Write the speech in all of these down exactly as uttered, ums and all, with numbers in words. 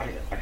I, I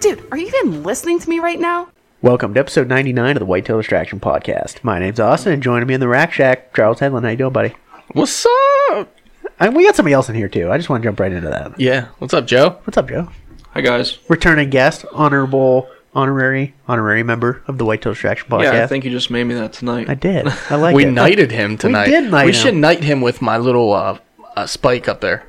Dude, are you even listening to me right now? Welcome to episode ninety-nine of the Whitetail Distraction Podcast. My name's Austin, and joining me in the Rack Shack, Charles Headland. How you doing, buddy? What's up? And we got somebody else in here, too. I just want to jump right into that. Yeah. What's up, Joe? What's up, Joe? Hi, guys. Returning guest, honorable, honorary, honorary member of the Whitetail Distraction Podcast. Yeah, I think you just made me that tonight. I did. I like we it. We knighted him tonight. We did knight we him. We should knight him with my little uh, uh, spike up there.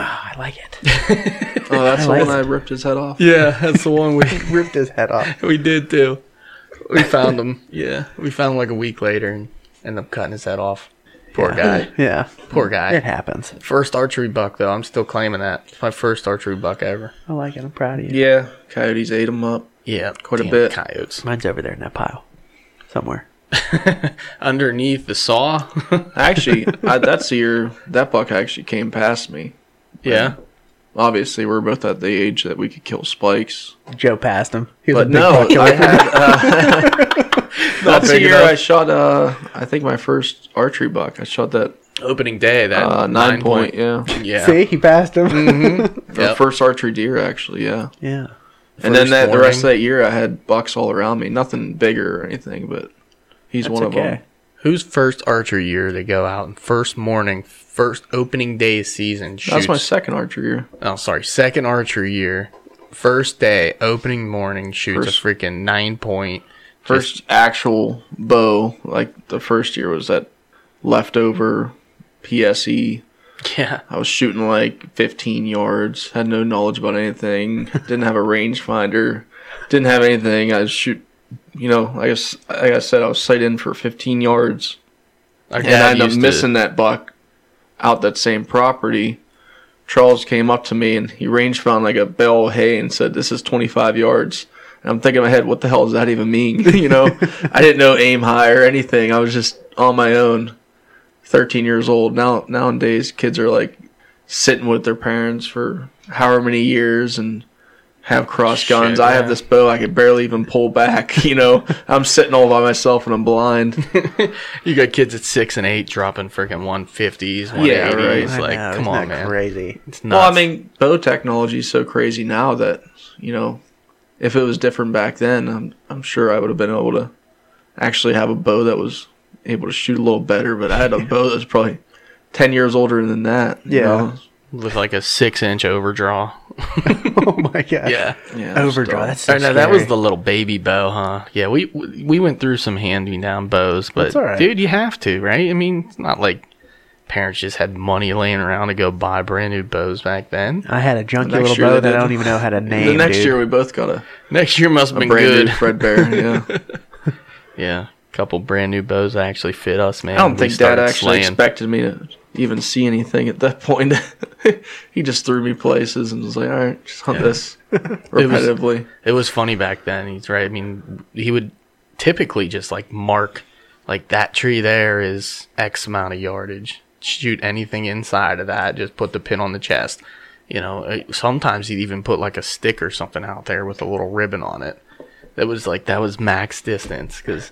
Oh, I like it. Oh, that's I the like one it. I ripped his head off. Yeah, that's the one we ripped his head off. We did, too. We found him. Yeah. We found him like a week later and ended up cutting his head off. Poor guy. Yeah. Poor guy. It happens. First archery buck, though. I'm still claiming that. It's my first archery buck ever. I like it. I'm proud of you. Yeah. Coyotes ate him up. Yeah. Quite damn a bit. Coyotes. Mine's over there in that pile. Somewhere. Underneath the saw. Actually, I, that's your, that buck actually came past me. Yeah. Right? Obviously, we're both at the age that we could kill spikes. Joe passed him. He was but a big no, I had. Uh, that's the year enough. I shot. Uh, I think my first archery buck. I shot that opening day. That uh, nine, nine point. point. Yeah. Yeah. See, he passed him. Mm-hmm. Yep. First archery deer, actually. Yeah. Yeah. First and then that, the rest of that year, I had bucks all around me. Nothing bigger or anything, but he's that's one okay. of them. Whose first archery year to go out and first morning, first opening day of season shoots? That's my second archery year. Oh, sorry. Second archery year. First day, opening morning, shoots first, a freaking nine point. First just, actual bow. Like the first year was that leftover P S E. Yeah. I was shooting like fifteen yards. Had no knowledge about anything. Didn't have a rangefinder. Didn't have anything. I was shooting. You know, like I, like I said, I was sight in for fifteen yards, and I ended up missing that buck out that same property. Charles came up to me, and he range found like a bale of hay and said, this is twenty-five yards. And I'm thinking in my head, what the hell does that even mean? You know, I didn't know aim high or anything. I was just on my own, thirteen years old. Now Nowadays, kids are like sitting with their parents for however many years and have cross guns. Shit, I have this bow I could barely even pull back. You know, I'm sitting all by myself and I'm blind. You got kids at six and eight dropping freaking one fifties, one eighties. Yeah, right. Like, know, come on, man. Crazy. It's nuts. Well, I mean, bow technology is so crazy now that, you know, if it was different back then, I'm I'm sure I would have been able to actually have a bow that was able to shoot a little better. But I had a bow that's probably ten years older than that. Yeah. You know? With like a six-inch overdraw. Oh my god! Yeah, yeah overdraw. That's so right, now that was the little baby bow, huh? Yeah, we we went through some hand-me-down bows, but right. Dude, you have to, right? I mean, it's not like parents just had money laying around to go buy brand new bows back then. I had a junky little bow that I don't even know how to name. The next dude. year we both got a. Next year must have been brand good. New Fredbear, yeah, yeah. Couple brand new bows that actually fit us, man. I don't we think Dad actually slaying. expected me to even see anything at that point. He just threw me places and was like, "All right, just hunt yeah. this repetitively." It was, it was funny back then. He's right. I mean, he would typically just like mark. Like, that tree there is X amount of yardage. Shoot anything inside of that. Just put the pin on the chest. You know, sometimes he'd even put, like, a stick or something out there with a little ribbon on it. That was, like, that was max distance. Because,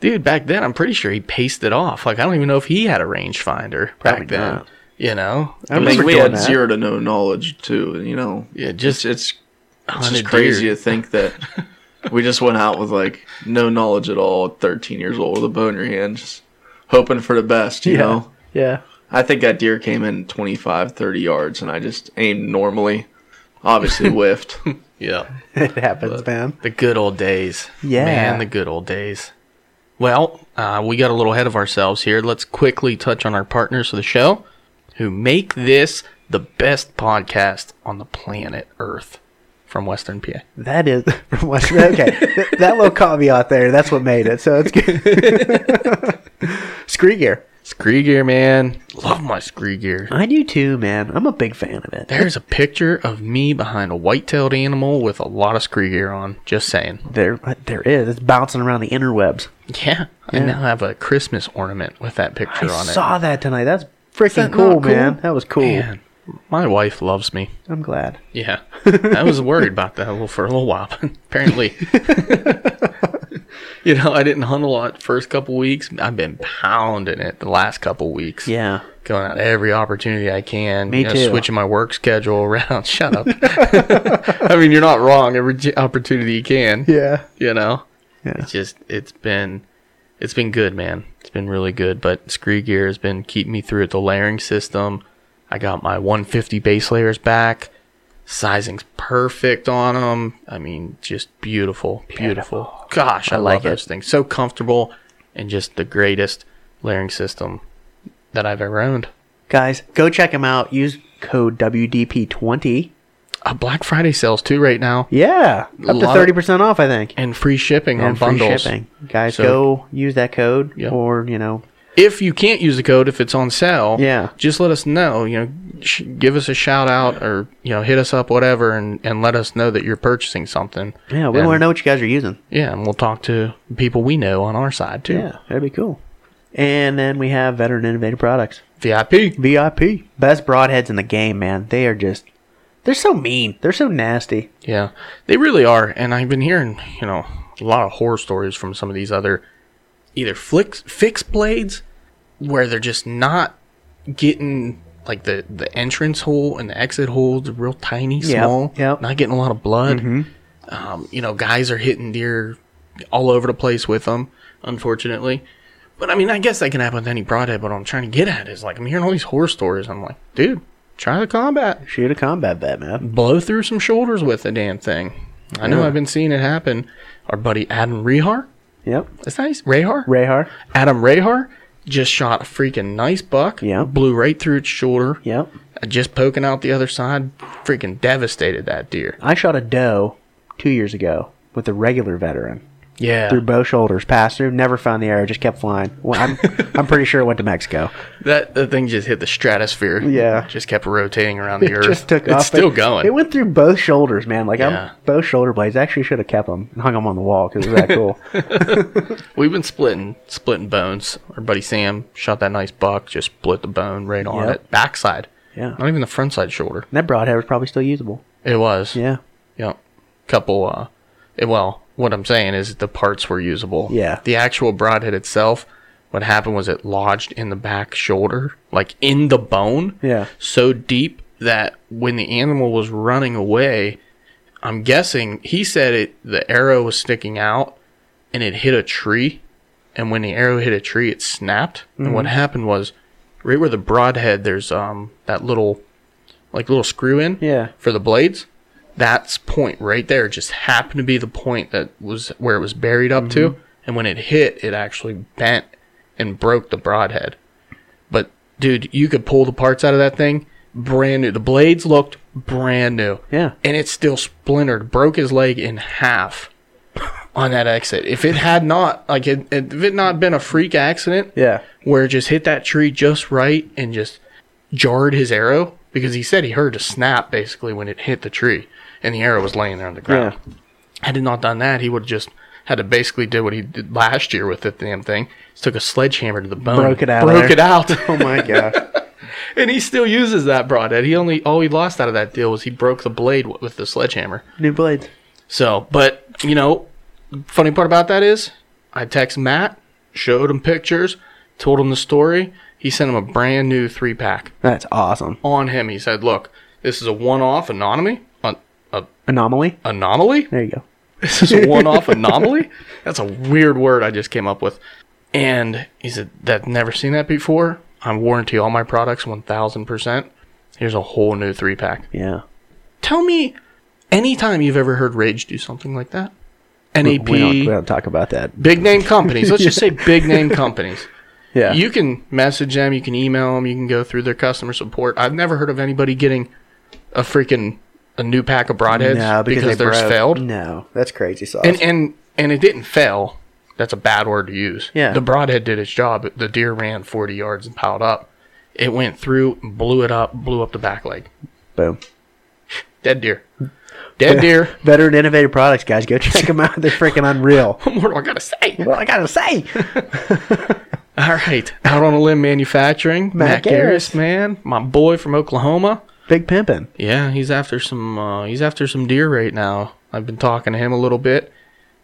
dude, back then, I'm pretty sure he paced it off. Like, I don't even know if he had a rangefinder back then. Not. You know? I mean, we had that. zero to no knowledge, too. You know? Yeah, just It's, it's just crazy deer. to think that... We just went out with, like, no knowledge at all at thirteen years old with a bow in your hand, just hoping for the best, you yeah, know? Yeah. I think that deer came in twenty-five, thirty yards, and I just aimed normally. Obviously whiffed. Yeah. It happens, but man. The good old days. Yeah. Man, the good old days. Well, uh, we got a little ahead of ourselves here. Let's quickly touch on our partners for the show, who make this the best podcast on the planet Earth. From Western P A. That is from Western. Okay, that, that little caveat there. That's what made it. So it's good. Skre Gear. Skre Gear, man. Love my Skre Gear. I do too, man. I'm a big fan of it. There's a picture of me behind a white-tailed animal with a lot of Skre Gear on. Just saying. There, there is. It's bouncing around the interwebs. Yeah, yeah. I now have a Christmas ornament with that picture I on it. I saw that tonight. That's freaking that cool, cool, man. That was cool. Man. My wife loves me. I'm glad. Yeah. I was worried about that a little for a little while. Apparently, you know, I didn't hunt a lot the first couple weeks. I've been pounding it the last couple weeks. Yeah. Going out every opportunity I can. Me you know, too. Switching my work schedule around. Shut up. I mean, you're not wrong. Every opportunity you can. Yeah. You know? Yeah. It's just, it's been, it's been good, man. It's been really good. But Skre Gear has been keeping me through at the layering system. I got my one fifty base layers back. Sizing's perfect on them. I mean, just beautiful, beautiful. beautiful. Gosh, I, I like love it. Those things. So comfortable and just the greatest layering system that I've ever owned. Guys, go check them out. Use code W D P twenty. Uh, Black Friday sales too right now. Yeah, up to thirty percent off, I think. And free shipping and on free bundles. Shipping. Guys, so, go use that code yeah. or, you know... If you can't use the code, if it's on sale, yeah. just let us know. You know, sh- give us a shout out or you know, hit us up, whatever, and, and let us know that you're purchasing something. Yeah, we want to know what you guys are using. Yeah, and we'll talk to people we know on our side too. Yeah, that'd be cool. And then we have Veteran Innovative Products. V I P. V I P. Best broadheads in the game, man. They are just, they're so mean. They're so nasty. Yeah, they really are. And I've been hearing, you know, a lot of horror stories from some of these other. Either flicks, fixed blades where they're just not getting like the, the entrance hole and the exit holes are real tiny, small, yep, yep. not getting a lot of blood. Mm-hmm. Um, you know, guys are hitting deer all over the place with them, unfortunately. But I mean, I guess that can happen to any broadhead. But what I'm trying to get at is like, I'm hearing all these horror stories. I'm like, dude, try the combat. Shoot a combat bat, man. Blow through some shoulders with the damn thing. I yeah. know I've been seeing it happen. Our buddy Adam Rehor. Yep. That's nice. Rehor? Rehor. Adam Rehor just shot a freaking nice buck. Yeah. Blew right through its shoulder. Yep. Just poking out the other side. Freaking devastated that deer. I shot a doe two years ago with a regular veteran. Yeah. Through both shoulders. Passed through. Never found the arrow. Just kept flying. Well, I'm I'm pretty sure it went to Mexico. That the thing just hit the stratosphere. Yeah. Just kept rotating around the it earth. Just took it's off. It's still going. It went through both shoulders, man. Like, yeah. I'm, both shoulder blades. I actually should have kept them and hung them on the wall because it was that cool. We've been splitting splitting bones. Our buddy Sam shot that nice buck. Just split the bone right on yep. it. Backside. Yeah. Not even the front side shoulder. That broadhead was probably still usable. It was. Yeah. Yeah. Couple, uh, it, well... What I'm saying is the parts were usable. Yeah. The actual broadhead itself, what happened was it lodged in the back shoulder, like in the bone. Yeah. So deep that when the animal was running away, I'm guessing he said it. The arrow was sticking out and it hit a tree. And when the arrow hit a tree, it snapped. Mm-hmm. And what happened was right where the broadhead, there's um that little, like little screw in yeah. for the blades. That's point right there just happened to be the point that was where it was buried up mm-hmm. to. And when it hit, it actually bent and broke the broadhead. But dude, you could pull the parts out of that thing brand new. The blades looked brand new. Yeah. And it's still splintered. Broke his leg in half on that exit. If it had not, like, it, if it not been a freak accident, yeah, where it just hit that tree just right and just jarred his arrow, because he said he heard a snap basically when it hit the tree and the arrow was laying there on the ground. Yeah. Had he not done that, he would have just had to basically do what he did last year with the damn thing. He took a sledgehammer to the bone. Broke it out. Broke there. it out. Oh, my God. And he still uses that broadhead. He only, all he lost out of that deal was he broke the blade with the sledgehammer. New blades. So, but, you know, funny part about that is I text Matt, showed him pictures, told him the story. He sent him a brand new three-pack. That's awesome. On him. He said, look, this is a one-off anomaly. An- a- anomaly? Anomaly? There you go. This is a one-off anomaly? That's a weird word I just came up with. And he said, that never seen that before. I warranty all my products one thousand percent. Here's a whole new three-pack. Yeah. Tell me any time you've ever heard Rage do something like that. N A P. We don't, we don't talk about that. Big-name companies. Let's yeah. just say big-name companies. Yeah. You can message them. You can email them. You can go through their customer support. I've never heard of anybody getting a freaking... a new pack of broadheads no, because, because they're failed. No, that's crazy sauce. And, and and it didn't fail. That's a bad word to use. Yeah. The broadhead did its job. The deer ran forty yards and piled up. It went through, blew it up, blew up the back leg. Boom. Dead deer. Dead deer. Veteran Innovative Products, guys. Go check them out. They're freaking unreal. What do I got to say? What do I got to say? All right. Out on a Limb Manufacturing. Matt, Matt Garis, man. My boy from Oklahoma. Big pimpin'. Yeah, he's after some uh, he's after some deer right now. I've been talking to him a little bit,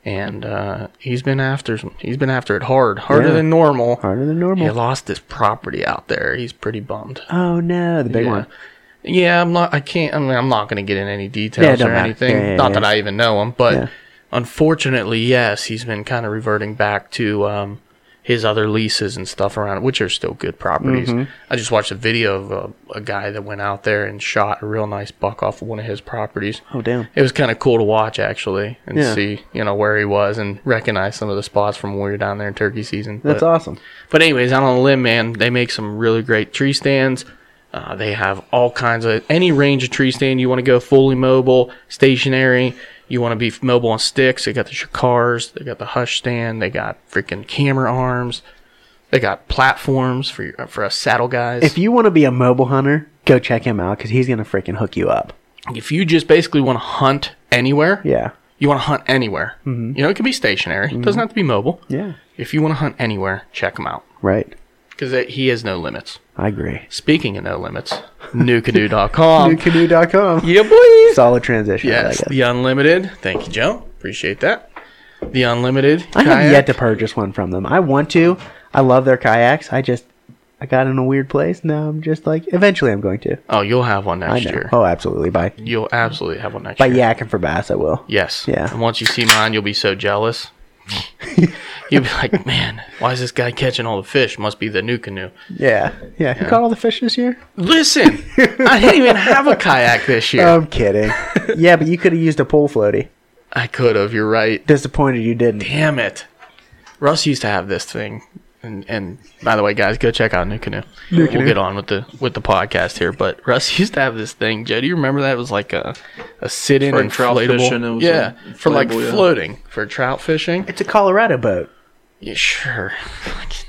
and uh, he's been after some, he's been after it hard, harder yeah. than normal. Harder than normal. He lost his property out there. He's pretty bummed. Oh no, the big yeah. one. Yeah, I'm not. I can't. I mean, I'm not going to get in any details yeah, or matter. anything. Yeah, yeah, not yeah. that I even know him, but yeah. unfortunately, yes, he's been kind of reverting back to um, his other leases and stuff around it, which are still good properties. Mm-hmm. I just watched a video of a, a guy that went out there and shot a real nice buck off of one of his properties. Oh, damn. It was kind of cool to watch, actually, and yeah. see, you know, where he was and recognize some of the spots from when we were down there in turkey season. That's but, awesome. But anyways, Out on a Limb, man, they make some really great tree stands. Uh, they have all kinds of, any range of tree stand you want to go, fully mobile, stationary. You want to be mobile on sticks. They got the Shakars. They got the Hush stand. They got freaking camera arms. They got platforms for your, for us saddle guys. If you want to be a mobile hunter, go check him out because he's going to freaking hook you up. If you just basically want to hunt anywhere, yeah, you want to hunt anywhere. Mm-hmm. You know, it can be stationary. Mm-hmm. It doesn't have to be mobile. Yeah. If you want to hunt anywhere, check him out. Right. Because he has no limits. I agree. Speaking of no limits, Nu Canoe dot com. Nu Canoe dot com. Yeah, boy. Solid transition. Yes, the Unlimited. Thank you, Joe. Appreciate that. The Unlimited. I kayak. have yet to purchase one from them. I want to. I love their kayaks. I just, I got in a weird place. Now I'm just like, eventually I'm going to. Oh, you'll have one next year. Oh, absolutely. Bye. You'll absolutely have one next By year. By yakking for bass, I will. Yes. Yeah. And once you see mine, you'll be so jealous. You'd be like, man, why is this guy catching all the fish? Must be the new canoe. Yeah, yeah. He yeah. caught all the fish this year. Listen, I didn't even have a kayak this year. I'm kidding. Yeah, but you could have used a pole floaty. I could have. You're right. Disappointed you didn't. Damn it. Russ used to have this thing, and and by the way, guys, go check out NuCanoe. We'll get on with the with the podcast here, but Russ used to have this thing. Joe, do you remember that? It was like a. A sit-in and trout fishing. It was yeah, like for like yeah. floating, for trout fishing. It's a Colorado boat. Yeah, sure.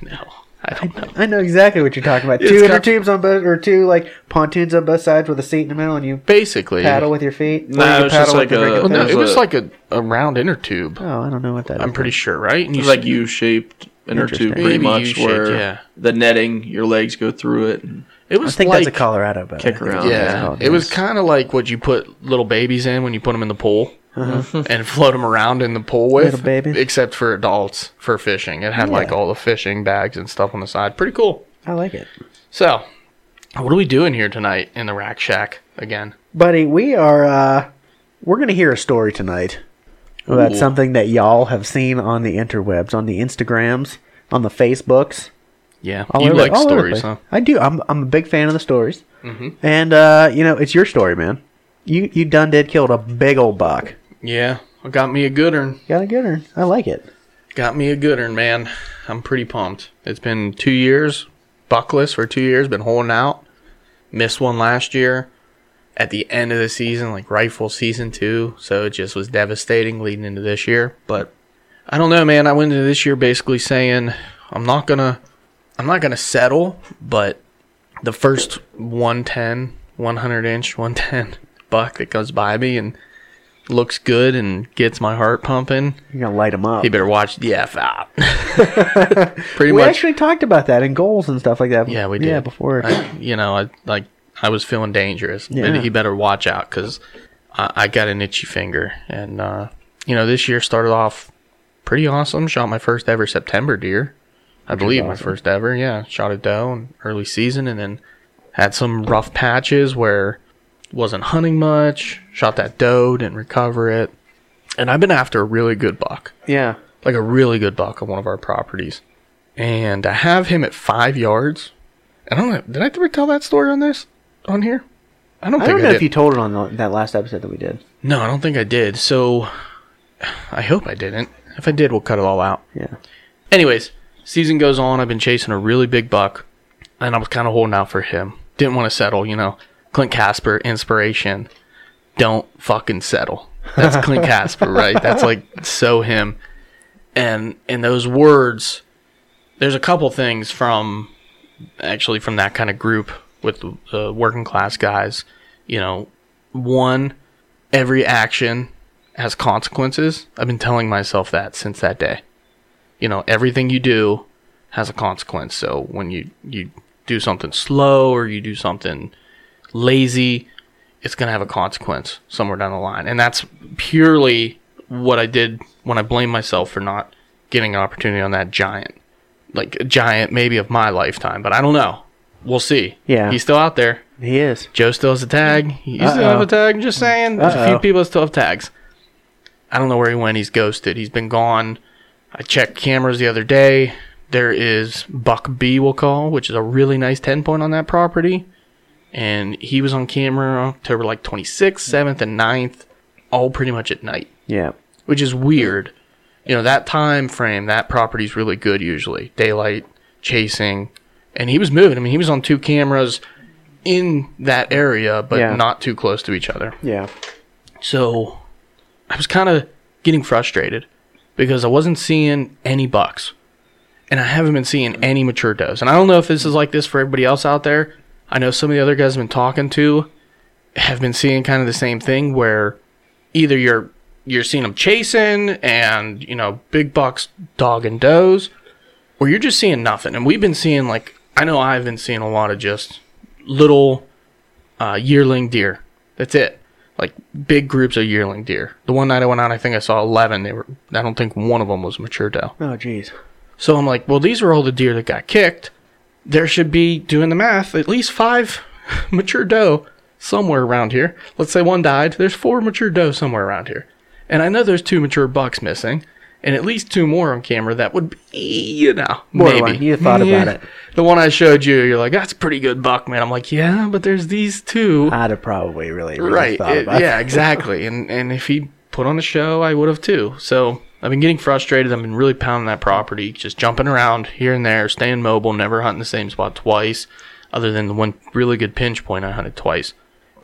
No, I don't know. I, I know exactly what you're talking about. It's two inner tubes on both, or two like pontoons on both sides with a seat in the middle, and you basically paddle with your feet. No, nah, you it was just like a. Well, no, it was a, like a, a round inner tube. Oh, I don't know what that. I'm is. pretty sure, right? And you like U-shaped inner tube, pretty much where yeah. the netting, your legs go through it. And, It was I think like that's a Colorado boat. Kick around. Yeah. It was kind of like what you put little babies in when you put them in the pool uh-huh. and float them around in the pool with. Little babies. Except for adults for fishing. It had yeah. like all the fishing bags and stuff on the side. Pretty cool. I like it. So, what are we doing here tonight in the Rack Shack again? Buddy, we are, uh, we're going to hear a story tonight about Ooh. something that y'all have seen on the interwebs, on the Instagrams, on the Facebooks. Yeah, all you like stories, huh? I do. I'm I'm a big fan of the stories. Mm-hmm. And, uh, you know, it's your story, man. You you done did killed a big old buck. Yeah, I got me a good one. Got a good one. I like it. Got me a good one, man. I'm pretty pumped. It's been two years buck list for two years, been holding out. Missed one last year at the end of the season, like rifle season two. So it just was devastating leading into this year. But I don't know, man. I went into this year basically saying I'm not gonna, I'm not gonna settle. But the first one ten, one hundred inch, one ten buck that comes by me and looks good and gets my heart pumping, you're gonna light him up. You better watch the F out. Pretty we much. We actually talked about that in goals and stuff like that. Yeah, we did. Yeah, before I, you know, I like I was feeling dangerous. Yeah. He better watch out because I, I got an itchy finger. And uh, you know, this year started off pretty awesome. Shot my first ever September deer, I Which believe awesome. my first ever. Yeah, shot a doe in early season, and then had some rough patches where. Wasn't hunting much, shot that doe, didn't recover it. And I've been after a really good buck. Yeah. Like a really good buck on one of our properties. And I have him at five yards. And I don't know, did I ever tell that story on this, on here? I don't think I don't I know did. If you told it on the, that last episode that we did. No, I don't think I did. So, I hope I didn't. If I did, we'll cut it all out. Yeah. Anyways, season goes on. I've been chasing a really big buck. And I was kind of holding out for him. Didn't want to settle, you know. Clint Casper, inspiration, don't fucking settle. That's Clint Casper, right? That's like so him. And in those words, there's a couple things from, actually from that kind of group with the uh, working class guys. You know, one, every action has consequences. I've been telling myself that since that day. You know, everything you do has a consequence. So when you, you do something slow or you do something lazy, it's going to have a consequence somewhere down the line. And that's purely what I did when I blamed myself for not getting an opportunity on that giant. Like a giant maybe of my lifetime, but I don't know. We'll see. Yeah. He's still out there. He is. Joe still has a tag. He Uh-oh. still have a tag. I'm just saying. There's Uh-oh. a few people that still have tags. I don't know where he went. He's ghosted. He's been gone. I checked cameras the other day. There is Buck B, we'll call, which is a really nice ten point on that property. And he was on camera October like twenty-sixth, seventh, and ninth, all pretty much at night. Yeah. Which is weird. You know, that time frame, that property's really good usually. Daylight, chasing. And he was moving. I mean, he was on two cameras in that area, but yeah. not too close to each other. Yeah. So I was kind of getting frustrated because I wasn't seeing any bucks. And I haven't been seeing any mature does. And I don't know if this is like this for everybody else out there. I know some of the other guys I've been talking to have been seeing kind of the same thing where either you're you're seeing them chasing and, you know, big bucks, dog and does, or you're just seeing nothing. And we've been seeing, like, I know I've been seeing a lot of just little uh, yearling deer. That's it. Like, big groups of yearling deer. The one night I went out, I think I saw eleven. They were. I don't think one of them was mature doe. Oh, geez. So I'm like, well, these are all the deer that got kicked. There should be, doing the math, at least five mature doe somewhere around here. Let's say one died. There's four mature doe somewhere around here. And I know there's two mature bucks missing, and at least two more on camera. That would be, you know, more maybe. One. You thought yeah. about it. The one I showed you, you're like, that's a pretty good buck, man. I'm like, yeah, but there's these two. I'd have probably really, really right. thought about it. Yeah, exactly. And, and if he put on a show, I would have too. So I've been getting frustrated. I've been really pounding that property, just jumping around here and there, staying mobile, never hunting the same spot twice, other than the one really good pinch point I hunted twice.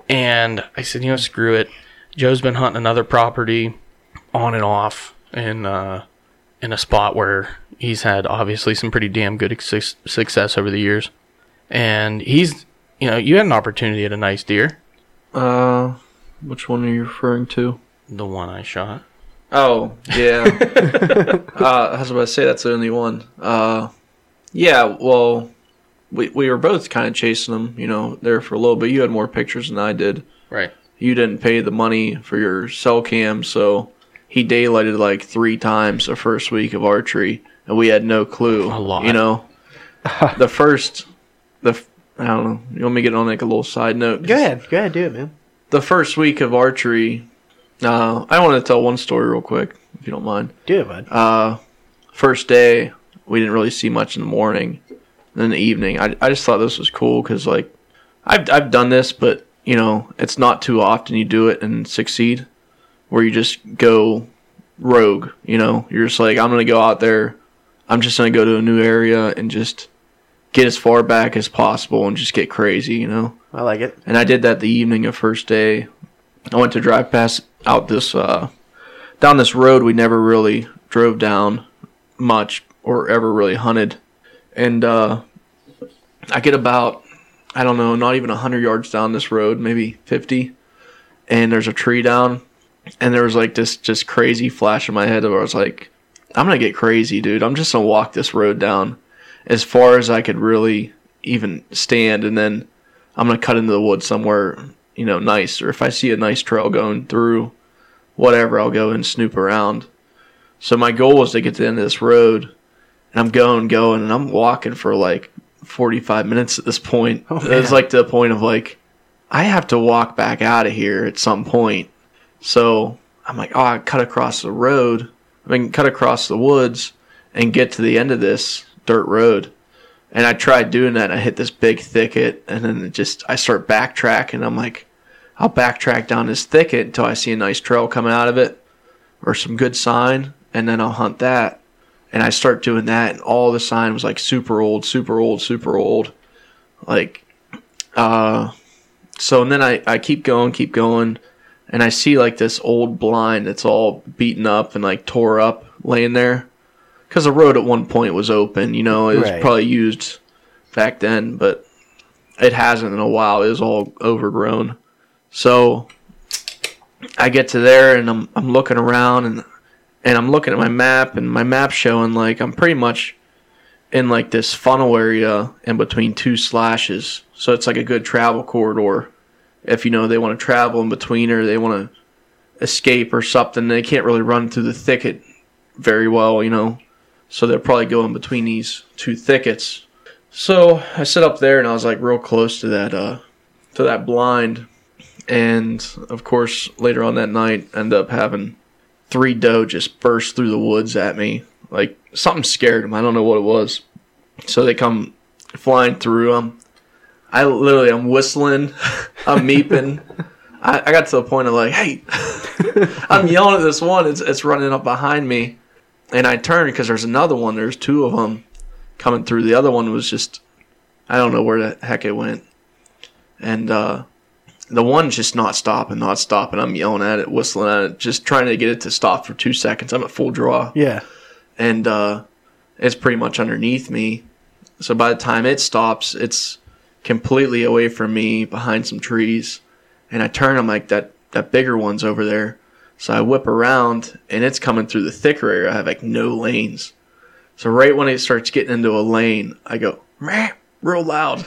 And I said, you know, screw it. Joe's been hunting another property on and off in, uh, in a spot where he's had obviously some pretty damn good ex- success over the years. And he's, you know, you had an opportunity at a nice deer. Uh, which one are you referring to? The one I shot. Oh, yeah. uh, I was about to say that's the only one. Uh, yeah, well, we we were both kind of chasing them, you know, there for a little bit. You had more pictures than I did. Right. You didn't pay the money for your cell cam, so he daylighted like three times the first week of archery, and we had no clue. A lot. You know, the first, the I don't know, you want me to get on like a little side note? Go ahead. Go ahead, do it, man. The first week of archery... Uh, I want to tell one story real quick, if you don't mind. Yeah, bud. Uh, first day, we didn't really see much in the morning. Then in the evening, I, I just thought this was cool because, like, I've I've done this, but, you know, it's not too often you do it and succeed, where you just go rogue, you know? You're just like, I'm going to go out there. I'm just going to go to a new area and just get as far back as possible and just get crazy, you know? I like it. And I did that the evening of first day. I went to drive past out this, uh, down this road we never really drove down much or ever really hunted. And uh, I get about, I don't know, not even one hundred yards down this road, maybe fifty. And there's a tree down. And there was like this just crazy flash in my head where I was like, I'm going to get crazy, dude. I'm just going to walk this road down as far as I could really even stand. And then I'm going to cut into the woods somewhere, you know, nice. Or if I see a nice trail going through, whatever, I'll go and snoop around. So my goal was to get to the end of this road. And I'm going, going, and I'm walking for like forty-five minutes at this point. Oh, it was like to the point of like, I have to walk back out of here at some point. So I'm like, oh, I cut across the road. I can cut across the woods and get to the end of this dirt road. And I tried doing that. And I hit this big thicket, and then it just I start backtracking. I'm like, I'll backtrack down this thicket until I see a nice trail coming out of it or some good sign, and then I'll hunt that. And I start doing that, and all the sign was like super old, super old, super old. Like, uh, so and then I, I keep going, keep going. And I see like this old blind that's all beaten up and like tore up laying there. Because the road at one point was open, you know. It was right. Probably used back then, but it hasn't in a while. It was all overgrown. So I get to there and I'm I'm looking around and and I'm looking at my map, and my map's showing like I'm pretty much in like this funnel area in between two slashes. So it's like a good travel corridor. If, you know, they want to travel in between or they want to escape or something, they can't really run through the thicket very well, you know. So they'll probably go in between these two thickets. So I sit up there, and I was, like, real close to that uh, to that blind. And, of course, later on that night, end up having three doe just burst through the woods at me. Like, something scared them. I don't know what it was. So they come flying through them. I literally, I'm whistling, I'm meeping. I, I got to the point of like, hey, I'm yelling at this one. It's it's running up behind me. And I turn because there's another one. There's two of them coming through. The other one was just, I don't know where the heck it went. And uh, the one's just not stopping, not stopping. I'm yelling at it, whistling at it, just trying to get it to stop for two seconds. I'm at full draw. Yeah. And uh, it's pretty much underneath me. So by the time it stops, it's completely away from me behind some trees, and I turn, I'm like, that that bigger one's over there. So I whip around, and it's coming through the thicker area. I have like no lanes. So right when it starts getting into a lane, I go real loud,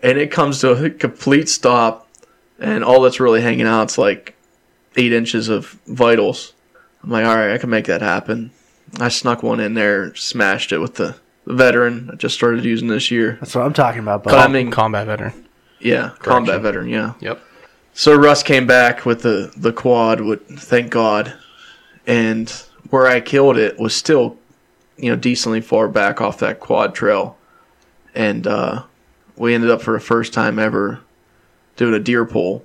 and it comes to a complete stop, and all that's really hanging out is like eight inches of vitals. I'm like, all right, I can make that happen. I snuck one in there, smashed it with the Veteran. I just started using this year. That's what I'm talking about. But I mean, Combat Veteran. Yeah, Correction. Combat Veteran, yeah. Yep. So Russ came back with the, the quad, with, thank God. And where I killed it was still, you know, decently far back off that quad trail. And uh, we ended up for the first time ever doing a deer pull.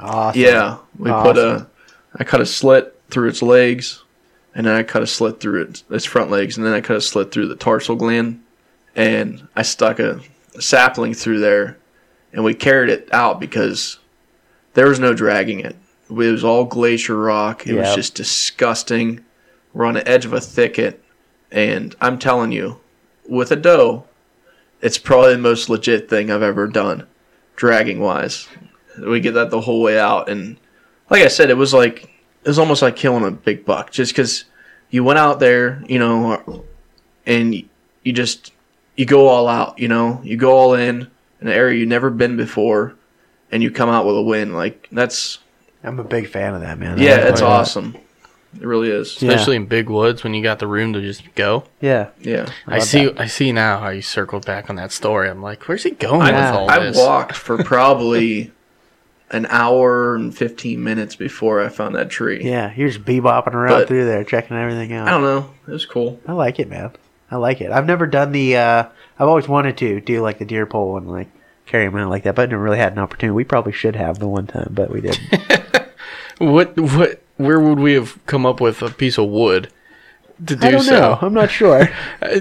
Awesome. Yeah. We awesome. put a, I cut a slit through its legs. And then I cut a slit through its, its front legs, and then I cut a slit through the tarsal gland, and I stuck a, a sapling through there, and we carried it out because there was no dragging it. It was all glacier rock. It yep. was just disgusting. We're on the edge of a thicket, and I'm telling you, with a doe, it's probably the most legit thing I've ever done, dragging-wise. We get that the whole way out, and like I said, it was like, it was almost like killing a big buck, just because you went out there, you know, and you just, you go all out, you know, you go all in, an area you've never been before, and you come out with a win. Like, that's... I'm a big fan of that, man. I yeah, it's awesome. That. It really is. Especially yeah. in big woods when you got the room to just go. Yeah. Yeah. I, I see that. I see now how you circled back on that story. I'm like, where's he going I, with all I this? I walked for probably... an hour and fifteen minutes before I found that tree. Yeah, you're just bebopping around but, through there, checking everything out. I don't know. It was cool. I like it, man. I like it. I've never done the, uh, I've always wanted to do like the deer pole and like carry them in like that, but I never really had an opportunity. We probably should have the one time, but we didn't. what, what, where would we have come up with a piece of wood to do so. I don't so. know. I'm not sure.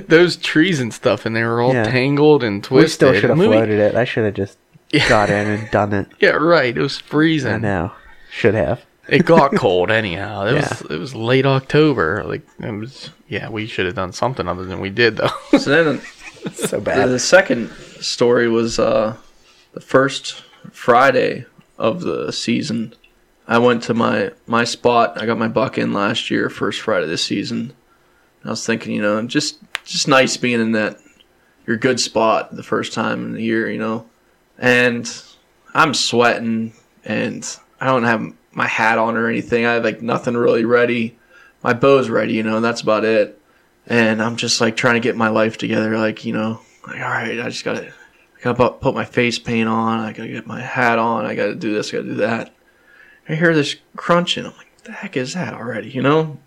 Those trees and stuff, and they were all yeah. tangled and twisted. We still should have floated it. I should have just yeah. got in and done it. Yeah, right. It was freezing. I know. Should have. It got cold anyhow. It yeah. was it was late October. Like it was. Yeah, we should have done something other than we did though. So then, so bad. The, the second story was uh, the first Friday of the season. I went to my, my spot. I got my buck in last year, first Friday of the season. And I was thinking, you know, just just nice being in that your good spot the first time in the year, you know. And I'm sweating, and I don't have my hat on or anything. I have like nothing really ready. My bow's ready, you know, and that's about it. And I'm just like trying to get my life together, like, you know, like, all right, I just gotta I gotta put my face paint on, I gotta get my hat on, I gotta do this, I gotta do that. I hear this crunching. I'm like, what the heck is that already, you know?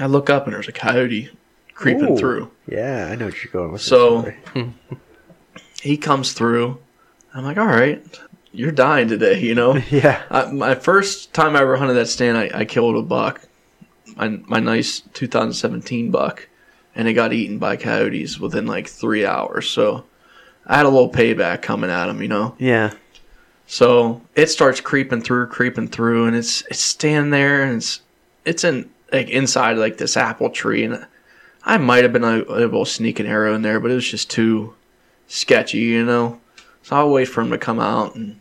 I look up and there's a coyote creeping Ooh, through. Yeah, I know what you're going with. So he comes through. I'm like, all right, you're dying today, you know? Yeah. I, my first time I ever hunted that stand, I, I killed a buck. My, my nice two thousand seventeen buck, and it got eaten by coyotes within like three hours. So I had a little payback coming at him, you know? Yeah. So it starts creeping through, creeping through, and it's it's standing there, and it's it's in like inside like this apple tree, and I might have been able to sneak an arrow in there, but it was just too sketchy, you know? So I'll wait for him to come out, and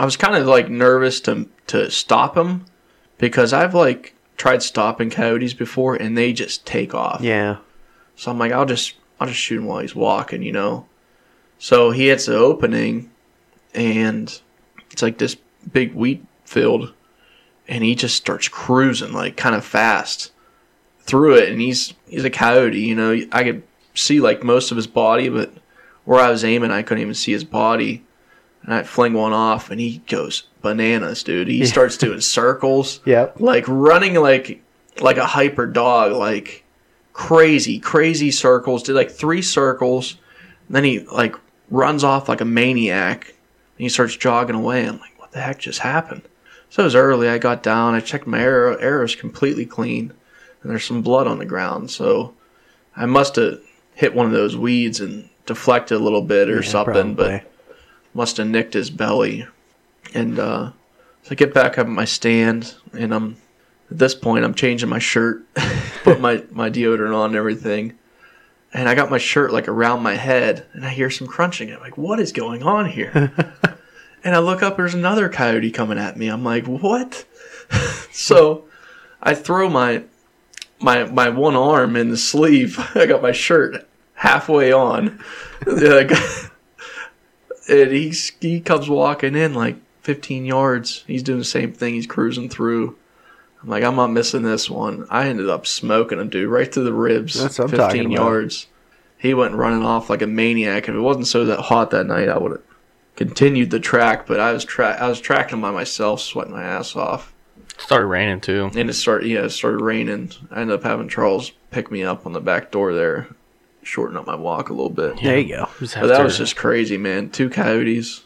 I was kind of like nervous to to stop him because I've like tried stopping coyotes before, and they just take off. Yeah. So I'm like, I'll just I'll just shoot him while he's walking, you know? So he hits the opening, and it's like this big wheat field, and he just starts cruising like kind of fast through it, and he's he's a coyote, you know. I could see like most of his body, but where I was aiming, I couldn't even see his body. And I fling one off, and he goes bananas, dude. He yeah. starts doing circles, yep. like running like like a hyper dog, like crazy, crazy circles. Did like three circles, and then he like runs off like a maniac. And he starts jogging away. I'm like, what the heck just happened? So it was early. I got down. I checked my arrow. Arrow's completely clean. And there's some blood on the ground. So I must have hit one of those weeds and deflected a little bit or yeah, something. Probably. But must have nicked his belly. And uh, so I get back up at my stand. And I'm at this point, I'm changing my shirt. Put my, my deodorant on and everything. And I got my shirt like around my head, and I hear some crunching. I'm like, what is going on here? And I look up, there's another coyote coming at me. I'm like, what? So I throw my my my one arm in the sleeve. I got my shirt halfway on. And he, he comes walking in like fifteen yards. He's doing the same thing. He's cruising through. I'm like, I'm not missing this one. I ended up smoking him, dude, right through the ribs. That's what I'm fifteen yards. He went running off like a maniac. If it wasn't so that hot that night, I would have continued the track. But I was tra- I was tracking by myself, sweating my ass off. It started raining too, and it started yeah, it started raining. I ended up having Charles pick me up on the back door there, shorten up my walk a little bit. Yeah. There you go. But that to... was just crazy, man. Two coyotes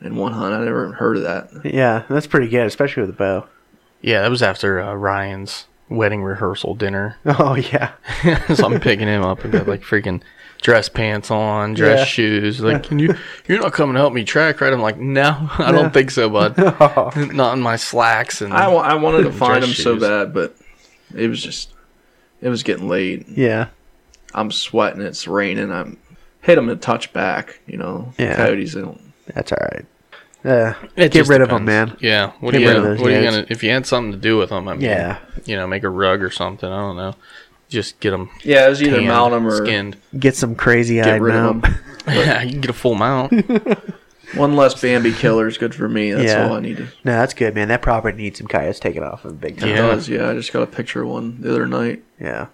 in one hunt. I never heard of that. Yeah, that's pretty good, especially with a bow. Yeah, that was after uh, Ryan's wedding rehearsal dinner. Oh, yeah. So I'm picking him up and got, like, freaking dress pants on, dress yeah. shoes. Like, can you, you're not coming to help me track, right? I'm like, no, I no. don't think so, bud. No. Not in my slacks. And I, I wanted to find him shoes. so bad, but it was just, it was getting late. Yeah. I'm sweating. It's raining. I'm hit him a touch back, you know. Yeah. Coyotes, they don't. That's all right. Uh, get rid depends. of them, man. Yeah. What, do you, have, what are you gonna? If you had something to do with them, I mean, yeah. you know, make a rug or something. I don't know. Just get them. Yeah, it was either mount them or skinned. Get some crazy eyed mount. Yeah, you can get a full mount. One less Bambi killer is good for me. That's yeah. all I needed. No, that's good, man. That property needs some coyotes taken off of big time. Yeah. It does. Yeah, I just got a picture of one the other night. Yeah,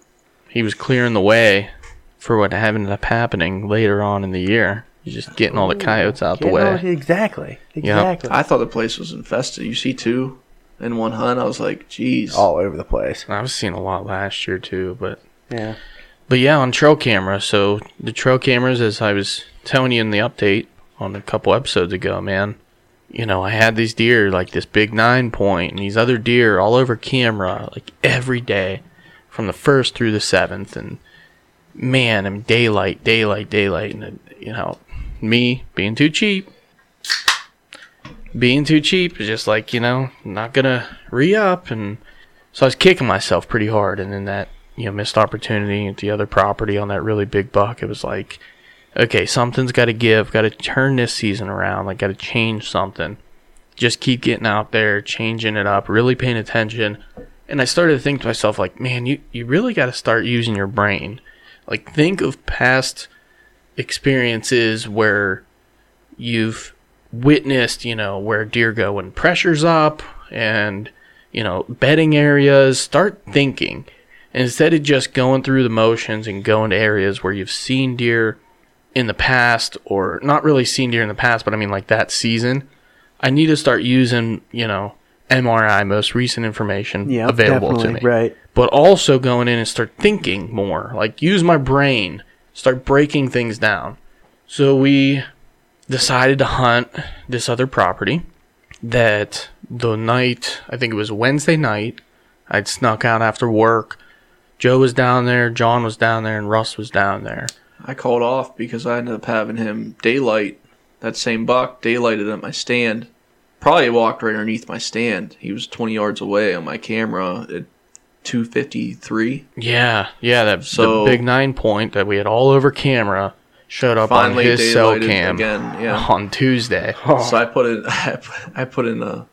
he was clearing the way for what ended up happening later on in the year. You're just getting all the coyotes out the way. All, exactly. Exactly. Yep. I thought the place was infested. You see two in one hunt, I was like, geez. All over the place. I was seeing a lot last year, too. But yeah, but yeah, on trail camera. So the trail cameras, as I was telling you in the update on a couple episodes ago, man, you know, I had these deer, like this big nine point, and these other deer all over camera, like every day. from the first through the seventh, and man, I'm daylight, daylight, daylight, and you know, me being too cheap, being too cheap is just like, you know, not gonna re-up, and so I was kicking myself pretty hard, and then that, you know, missed opportunity at the other property on that really big buck, it was like, okay, something's got to give, got to turn this season around, like got to change something. Just keep getting out there, changing it up, really paying attention. And I started to think to myself, like, man, you, you really got to start using your brain. Like, think of past experiences where you've witnessed, you know, where deer go when pressure's up and, you know, bedding areas. Start thinking. And instead of just going through the motions and going to areas where you've seen deer in the past, or not really seen deer in the past, but I mean like that season, I need to start using, you know, M R I, most recent information yep, available to me. Right. But also going in and start thinking more, like use my brain, start breaking things down. So we decided to hunt this other property that the night, I think it was Wednesday night, I'd snuck out after work. Joe was down there, John was down there, and Russ was down there. I called off because I ended up having him daylight. That same buck daylighted at my stand. Probably walked right underneath my stand. He was twenty yards away on my camera at two fifty-three. Yeah, yeah, that so the big nine point that we had all over camera showed up on his cell cam again, yeah. on Tuesday. Oh. So I put in, I put in a,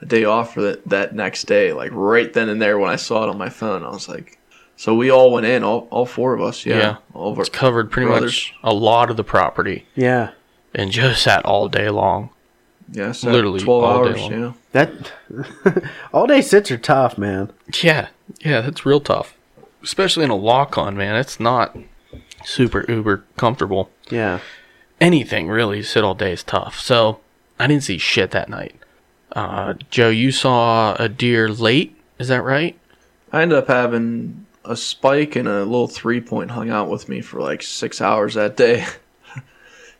a day off for that, that next day, like right then and there when I saw it on my phone. I was like... So we all went in, all all four of us, yeah. yeah. All of it's covered pretty brothers. much a lot of the property. Yeah. And Joe sat all day long. Yeah, sat literally twelve hours, yeah. That all day sits are tough, man. Yeah, yeah, that's real tough. Especially in a lock-on, man. It's not super uber comfortable. Yeah. Anything, really, sit all day is tough. So I didn't see shit that night. Uh, Joe, you saw a deer late, is that right? I ended up having... a spike and a little three-point hung out with me for like six hours that day.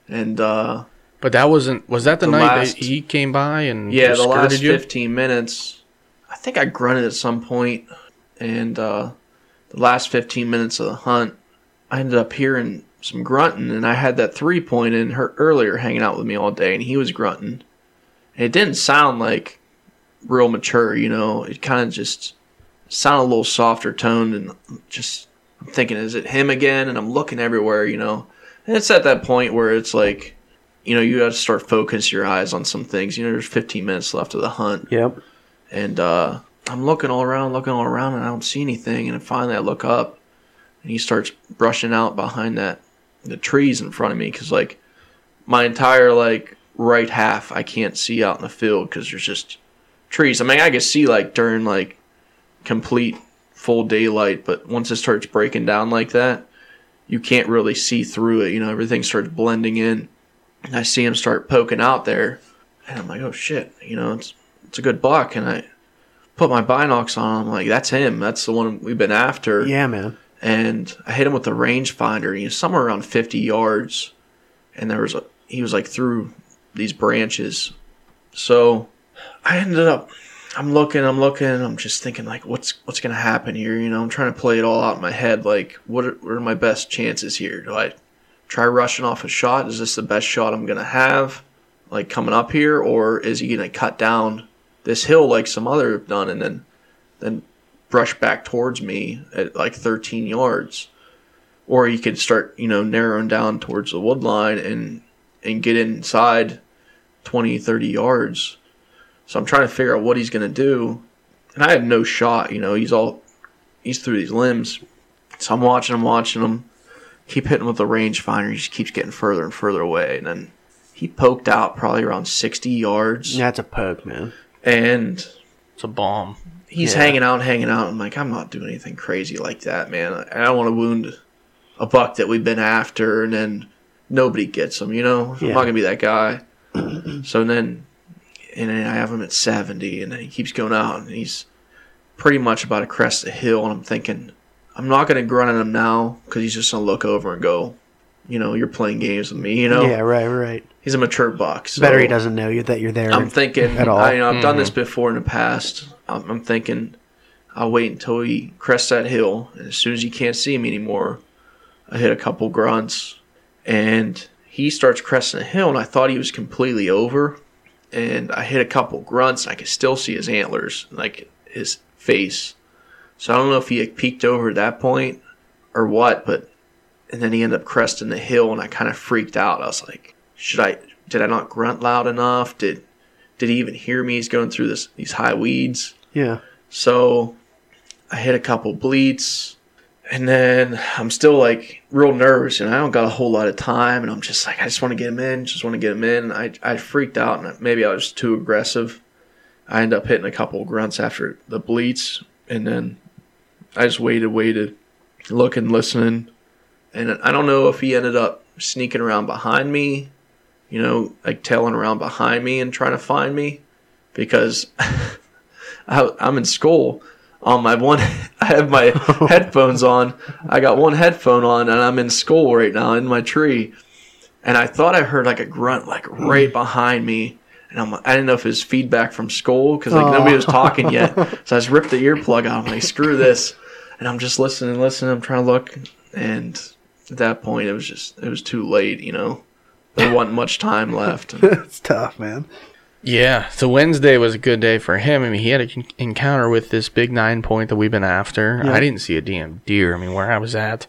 and uh But that wasn't... Was that the, the night last, that he came by and... Yeah, the last you? fifteen minutes. I think I grunted at some point. And uh the last fifteen minutes of the hunt, I ended up hearing some grunting. And I had that three-point in her earlier hanging out with me all day. And he was grunting. And it didn't sound like real mature, you know. It kind of just... sound a little softer toned, and just I'm thinking, is it him again? And I'm looking everywhere, you know. And it's at that point where it's like, you know, you got to start focus your eyes on some things. You know, there's fifteen minutes left of the hunt. Yep. And uh, I'm looking all around, looking all around, and I don't see anything. And finally I look up, and he starts brushing out behind that the trees in front of me, because, like, my entire, like, right half I can't see out in the field because there's just trees. I mean, I can see, like, during, like, complete full daylight, but once it starts breaking down like that, you can't really see through it, you know, everything starts blending in. And I see him start poking out there, and I'm like, oh shit, you know, it's it's a good buck. And I put my binocs on, I'm like, that's him, that's the one we've been after. Yeah, man. And I hit him with the rangefinder, and he was somewhere around fifty yards, and there was a he was like through these branches. So I ended up I'm looking, I'm looking, I'm just thinking, like, what's what's going to happen here? You know, I'm trying to play it all out in my head. Like, what are, what are my best chances here? Do I try rushing off a shot? Is this the best shot I'm going to have, like, coming up here? Or is he going to cut down this hill like some other have done and then, then brush back towards me at, like, thirteen yards? Or he could start, you know, narrowing down towards the wood line and, and get inside twenty, thirty yards. So I'm trying to figure out what he's going to do. And I have no shot, you know. He's all, he's through these limbs. So I'm watching him, watching him. Keep hitting with the rangefinder. He just keeps getting further and further away. And then he poked out probably around sixty yards. That's a poke, man. And it's a bomb. He's yeah. hanging out, hanging out. I'm like, I'm not doing anything crazy like that, man. I don't want to wound a buck that we've been after and then nobody gets him, you know. Yeah. I'm not going to be that guy. So then... and then I have him at seventy, and then he keeps going out, and he's pretty much about to crest the hill, and I'm thinking, I'm not going to grunt at him now, because he's just going to look over and go, you know, you're playing games with me, you know? Yeah, right, right. He's a mature buck. So better he doesn't know you that you're there. I'm thinking, at all. I, you know, I've mm. done this before in the past. I'm, I'm thinking, I'll wait until he crests that hill, and as soon as he can't see me anymore, I hit a couple grunts, and he starts cresting the hill, and I thought he was completely over, and I hit a couple grunts, and I could still see his antlers, like his face. So I don't know if he had peeked over at that point or what, but and then he ended up cresting the hill, and I kind of freaked out. I was like, should I, did I not grunt loud enough? Did did he even hear me? He's going through this these high weeds. Yeah. So I hit a couple bleats. And then I'm still, like, real nervous, and I don't got a whole lot of time, and I'm just like, I just want to get him in, just want to get him in. I I freaked out, and maybe I was too aggressive. I ended up hitting a couple of grunts after the bleats, and then I just waited, waited, looking, listening. And I don't know if he ended up sneaking around behind me, you know, like tailing around behind me and trying to find me, because I, I'm in school. On my one, I have my headphones on. I got one headphone on, and I'm in school right now in my tree. And I thought I heard like a grunt, like right behind me. And I'm, I didn't know if it was feedback from school because like oh. nobody was talking yet. So I just ripped the earplug out. I'm like, screw this. And I'm just listening, listening. I'm trying to look, and at that point, it was just it was too late. You know, there wasn't much time left. It's tough, man. Yeah, so Wednesday was a good day for him. I mean, he had an encounter with this big nine point that we've been after. Yeah. I didn't see a damn deer. I mean, where I was at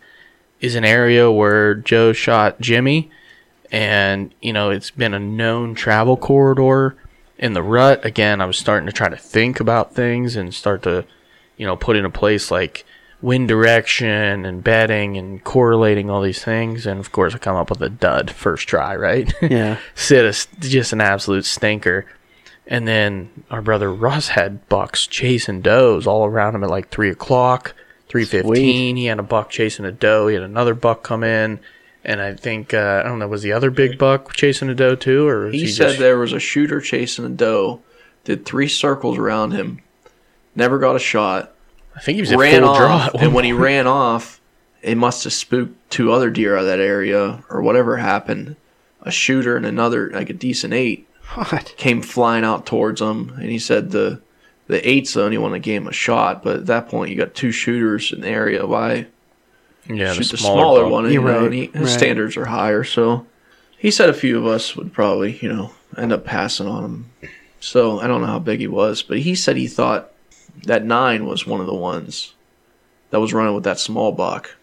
is an area where Joe shot Jimmy, and, you know, it's been a known travel corridor in the rut. Again, I was starting to try to think about things and start to, you know, put into place like wind direction and bedding and correlating all these things, and of course I come up with a dud first try, right? Yeah. Sit is just an absolute stinker. And then our brother Russ had bucks chasing does all around him at like three o'clock, three fifteen. He had a buck chasing a doe. He had another buck come in, and I think uh, I don't know, was the other big buck chasing a doe too, or was he, he said just... there was a shooter chasing a doe, did three circles around him, never got a shot. I think he was ran full off, draw. And when he ran off, it must have spooked two other deer out of that area or whatever happened. A shooter and another, like a decent eight, what? Came flying out towards him. And he said the the eight's the only one that gave him a shot. But at that point, you got two shooters in the area. Why yeah, shoot the smaller, the smaller one? You know, right, and he, his right. standards are higher. So he said a few of us would probably, you know, end up passing on him. So I don't know how big he was, but he said he thought that nine was one of the ones that was running with that small buck.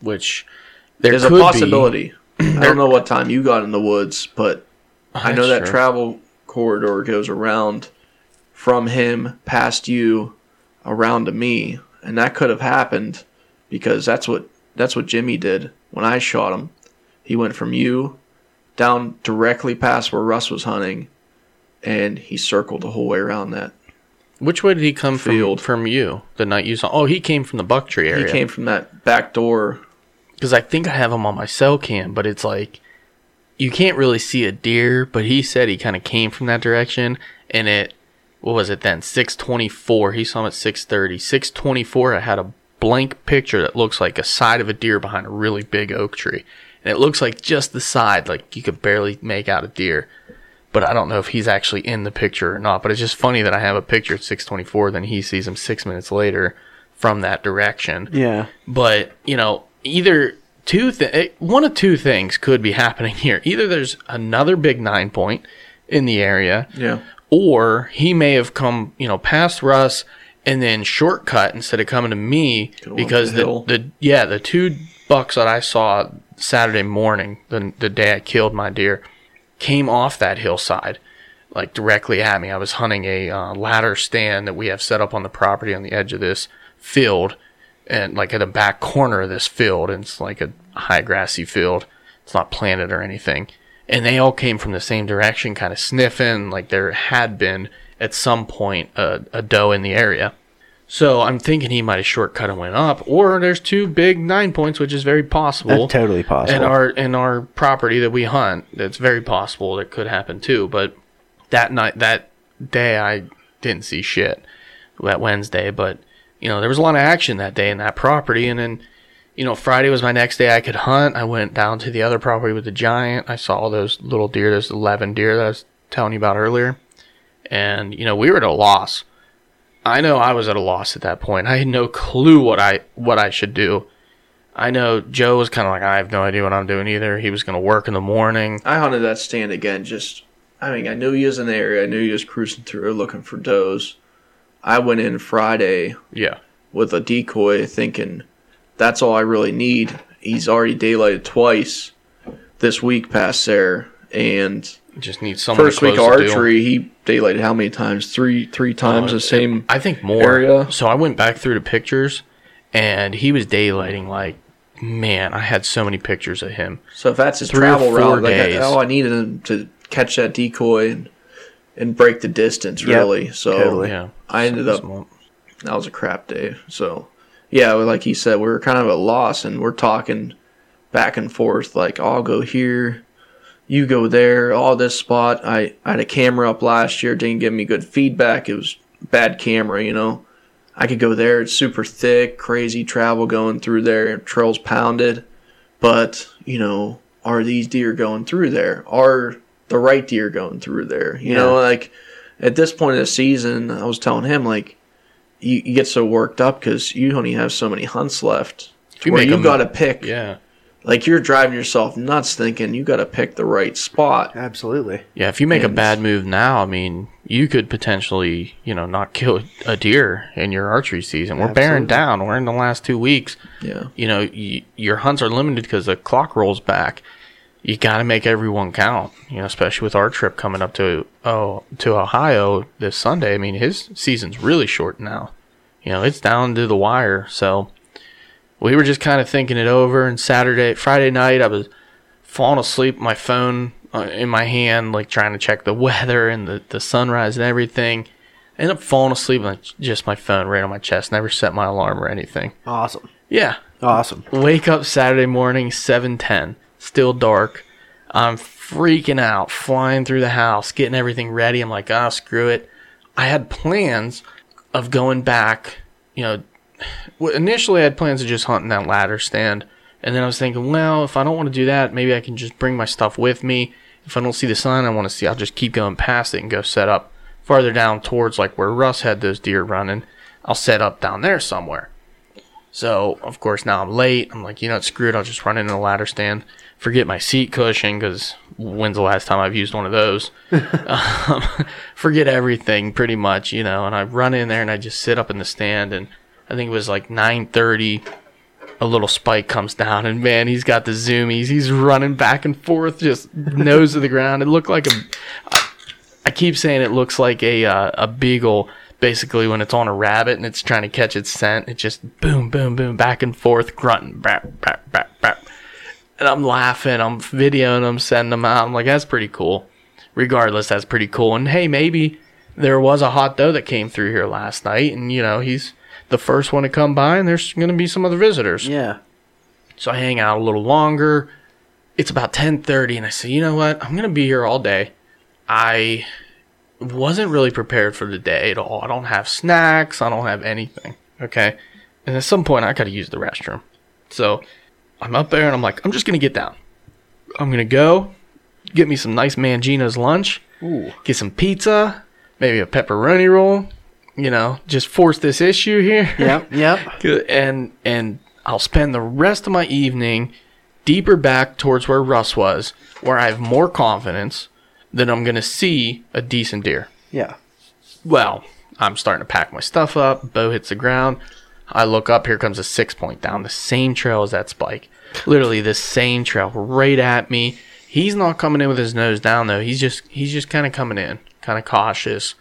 Which there there's could a possibility. Be. I don't know what time you got in the woods, but oh, I know that true. Travel corridor goes around from him, past you, around to me. And that could have happened because that's what that's what Jimmy did when I shot him. He went from you down directly past where Russ was hunting, and he circled the whole way around that. Which way did he come Field. from? From you the night you saw? Oh, he came from the buck tree area. He came from that back door. Because I think I have him on my cell cam, but it's like you can't really see a deer. But he said he kind of came from that direction, and it what was it then? Six twenty-four. He saw him at six thirty. Six twenty-four. I had a blank picture that looks like a side of a deer behind a really big oak tree, and it looks like just the side, like you could barely make out a deer. But I don't know if he's actually in the picture or not. But it's just funny that I have a picture at six twenty-four, then he sees him six minutes later from that direction. Yeah. But, you know, either two th- one of two things could be happening here. Either there's another big nine point in the area. Yeah. Or he may have come, you know, past Russ and then shortcut instead of coming to me. Could've because the, the, the yeah, the two bucks that I saw Saturday morning, the the day I killed my deer, came off that hillside, like directly at me. I was hunting a uh, ladder stand that we have set up on the property on the edge of this field, and like at the back corner of this field, and it's like a high grassy field. It's not planted or anything. And they all came from the same direction, kind of sniffing, like there had been at some point a, a doe in the area. So I'm thinking he might have shortcut and went up, or there's two big nine points, which is very possible. That's totally possible. In our in our property that we hunt, that's very possible. That could happen too. But that night, that day, I didn't see shit. That Wednesday, but you know there was a lot of action that day in that property. And then you know Friday was my next day I could hunt. I went down to the other property with the giant. I saw all those little deer, those eleven deer that I was telling you about earlier. And you know we were at a loss. I know I was at a loss at that point. I had no clue what I what I should do. I know Joe was kind of like, I have no idea what I'm doing either. He was going to work in the morning. I hunted that stand again. Just, I mean, I knew he was in the area. I knew he was cruising through looking for does. I went in Friday yeah. with a decoy thinking, that's all I really need. He's already daylighted twice this week past there. And just need someone first week archery, he daylighted how many times? Three three times uh, the same I think more. Area. So I went back through the pictures, and he was daylighting like, man, I had so many pictures of him. So if that's his Three travel route, like I, oh, I needed him to catch that decoy and, and break the distance, yep. really. So totally. yeah. I ended so up, smart. that was a crap day. So, yeah, like he said, we were kind of at a loss, and we're talking back and forth, like, oh, I'll go here, you go there, all this spot. I, I had a camera up last year, didn't give me good feedback. It was bad camera, you know. I could go there. It's super thick, crazy travel going through there. Trails pounded. But, you know, are these deer going through there? Are the right deer going through there? You yeah. know, like, at this point of the season, I was telling him, like, you, you get so worked up because you only have so many hunts left. You where you got to pick. Yeah. Like, you're driving yourself nuts thinking you got to pick the right spot. Absolutely. Yeah, if you make and, a bad move now, I mean, you could potentially, you know, not kill a deer in your archery season. We're absolutely. bearing down. We're in the last two weeks. Yeah. You know, you, your hunts are limited because the clock rolls back. You got to make everyone count, you know, especially with our trip coming up to oh to Ohio this Sunday. I mean, his season's really short now. You know, it's down to the wire, so... We were just kind of thinking it over, and Saturday, Friday night, I was falling asleep, my phone in my hand, like trying to check the weather and the, the sunrise and everything. I ended up falling asleep on just my phone right on my chest. Never set my alarm or anything. Awesome. Yeah. Awesome. Wake up Saturday morning, seven ten, still dark. I'm freaking out, flying through the house, getting everything ready. I'm like, ah, oh, screw it. I had plans of going back, you know, initially I had plans of just hunting that ladder stand, and then I was thinking, well, if I don't want to do that, maybe I can just bring my stuff with me. If I don't see the sign I want to see, I'll just keep going past it and go set up farther down towards like where Russ had those deer running. I'll set up down there somewhere. So of course now I'm late. I'm like, you know, screw it, I'll just run into the ladder stand, forget my seat cushion, because when's the last time I've used one of those? um, forget everything pretty much, you know. And I run in there and I just sit up in the stand, and I think it was like nine thirty, a little spike comes down, and man, he's got the zoomies. He's running back and forth, just nose to the ground. It looked like a, I, I keep saying it looks like a uh, a beagle, basically, when it's on a rabbit and it's trying to catch its scent. It just boom, boom, boom, back and forth, grunting, brap, brap, brap, brap. And I'm laughing, I'm videoing them, sending them out. I'm like, that's pretty cool. Regardless, that's pretty cool. And hey, maybe there was a hot doe that came through here last night, and you know, he's the first one to come by, and there's going to be some other visitors. Yeah. So I hang out a little longer. It's about ten thirty, and I say, you know what? I'm going to be here all day. I wasn't really prepared for the day at all. I don't have snacks. I don't have anything. Okay. And at some point, I got to use the restroom. So I'm up there, and I'm like, I'm just going to get down. I'm going to go get me some nice Mangino's lunch. Ooh. Get some pizza, maybe a pepperoni roll. You know, just force this issue here. Yep, yep. and and I'll spend the rest of my evening deeper back towards where Russ was, where I have more confidence that I'm going to see a decent deer. Yeah. Well, I'm starting to pack my stuff up. Bow hits the ground. I look up. Here comes a six-point down. The same trail as that spike. Literally the same trail right at me. He's not coming in with his nose down, though. He's just, he's just kind of coming in, kind of cautious.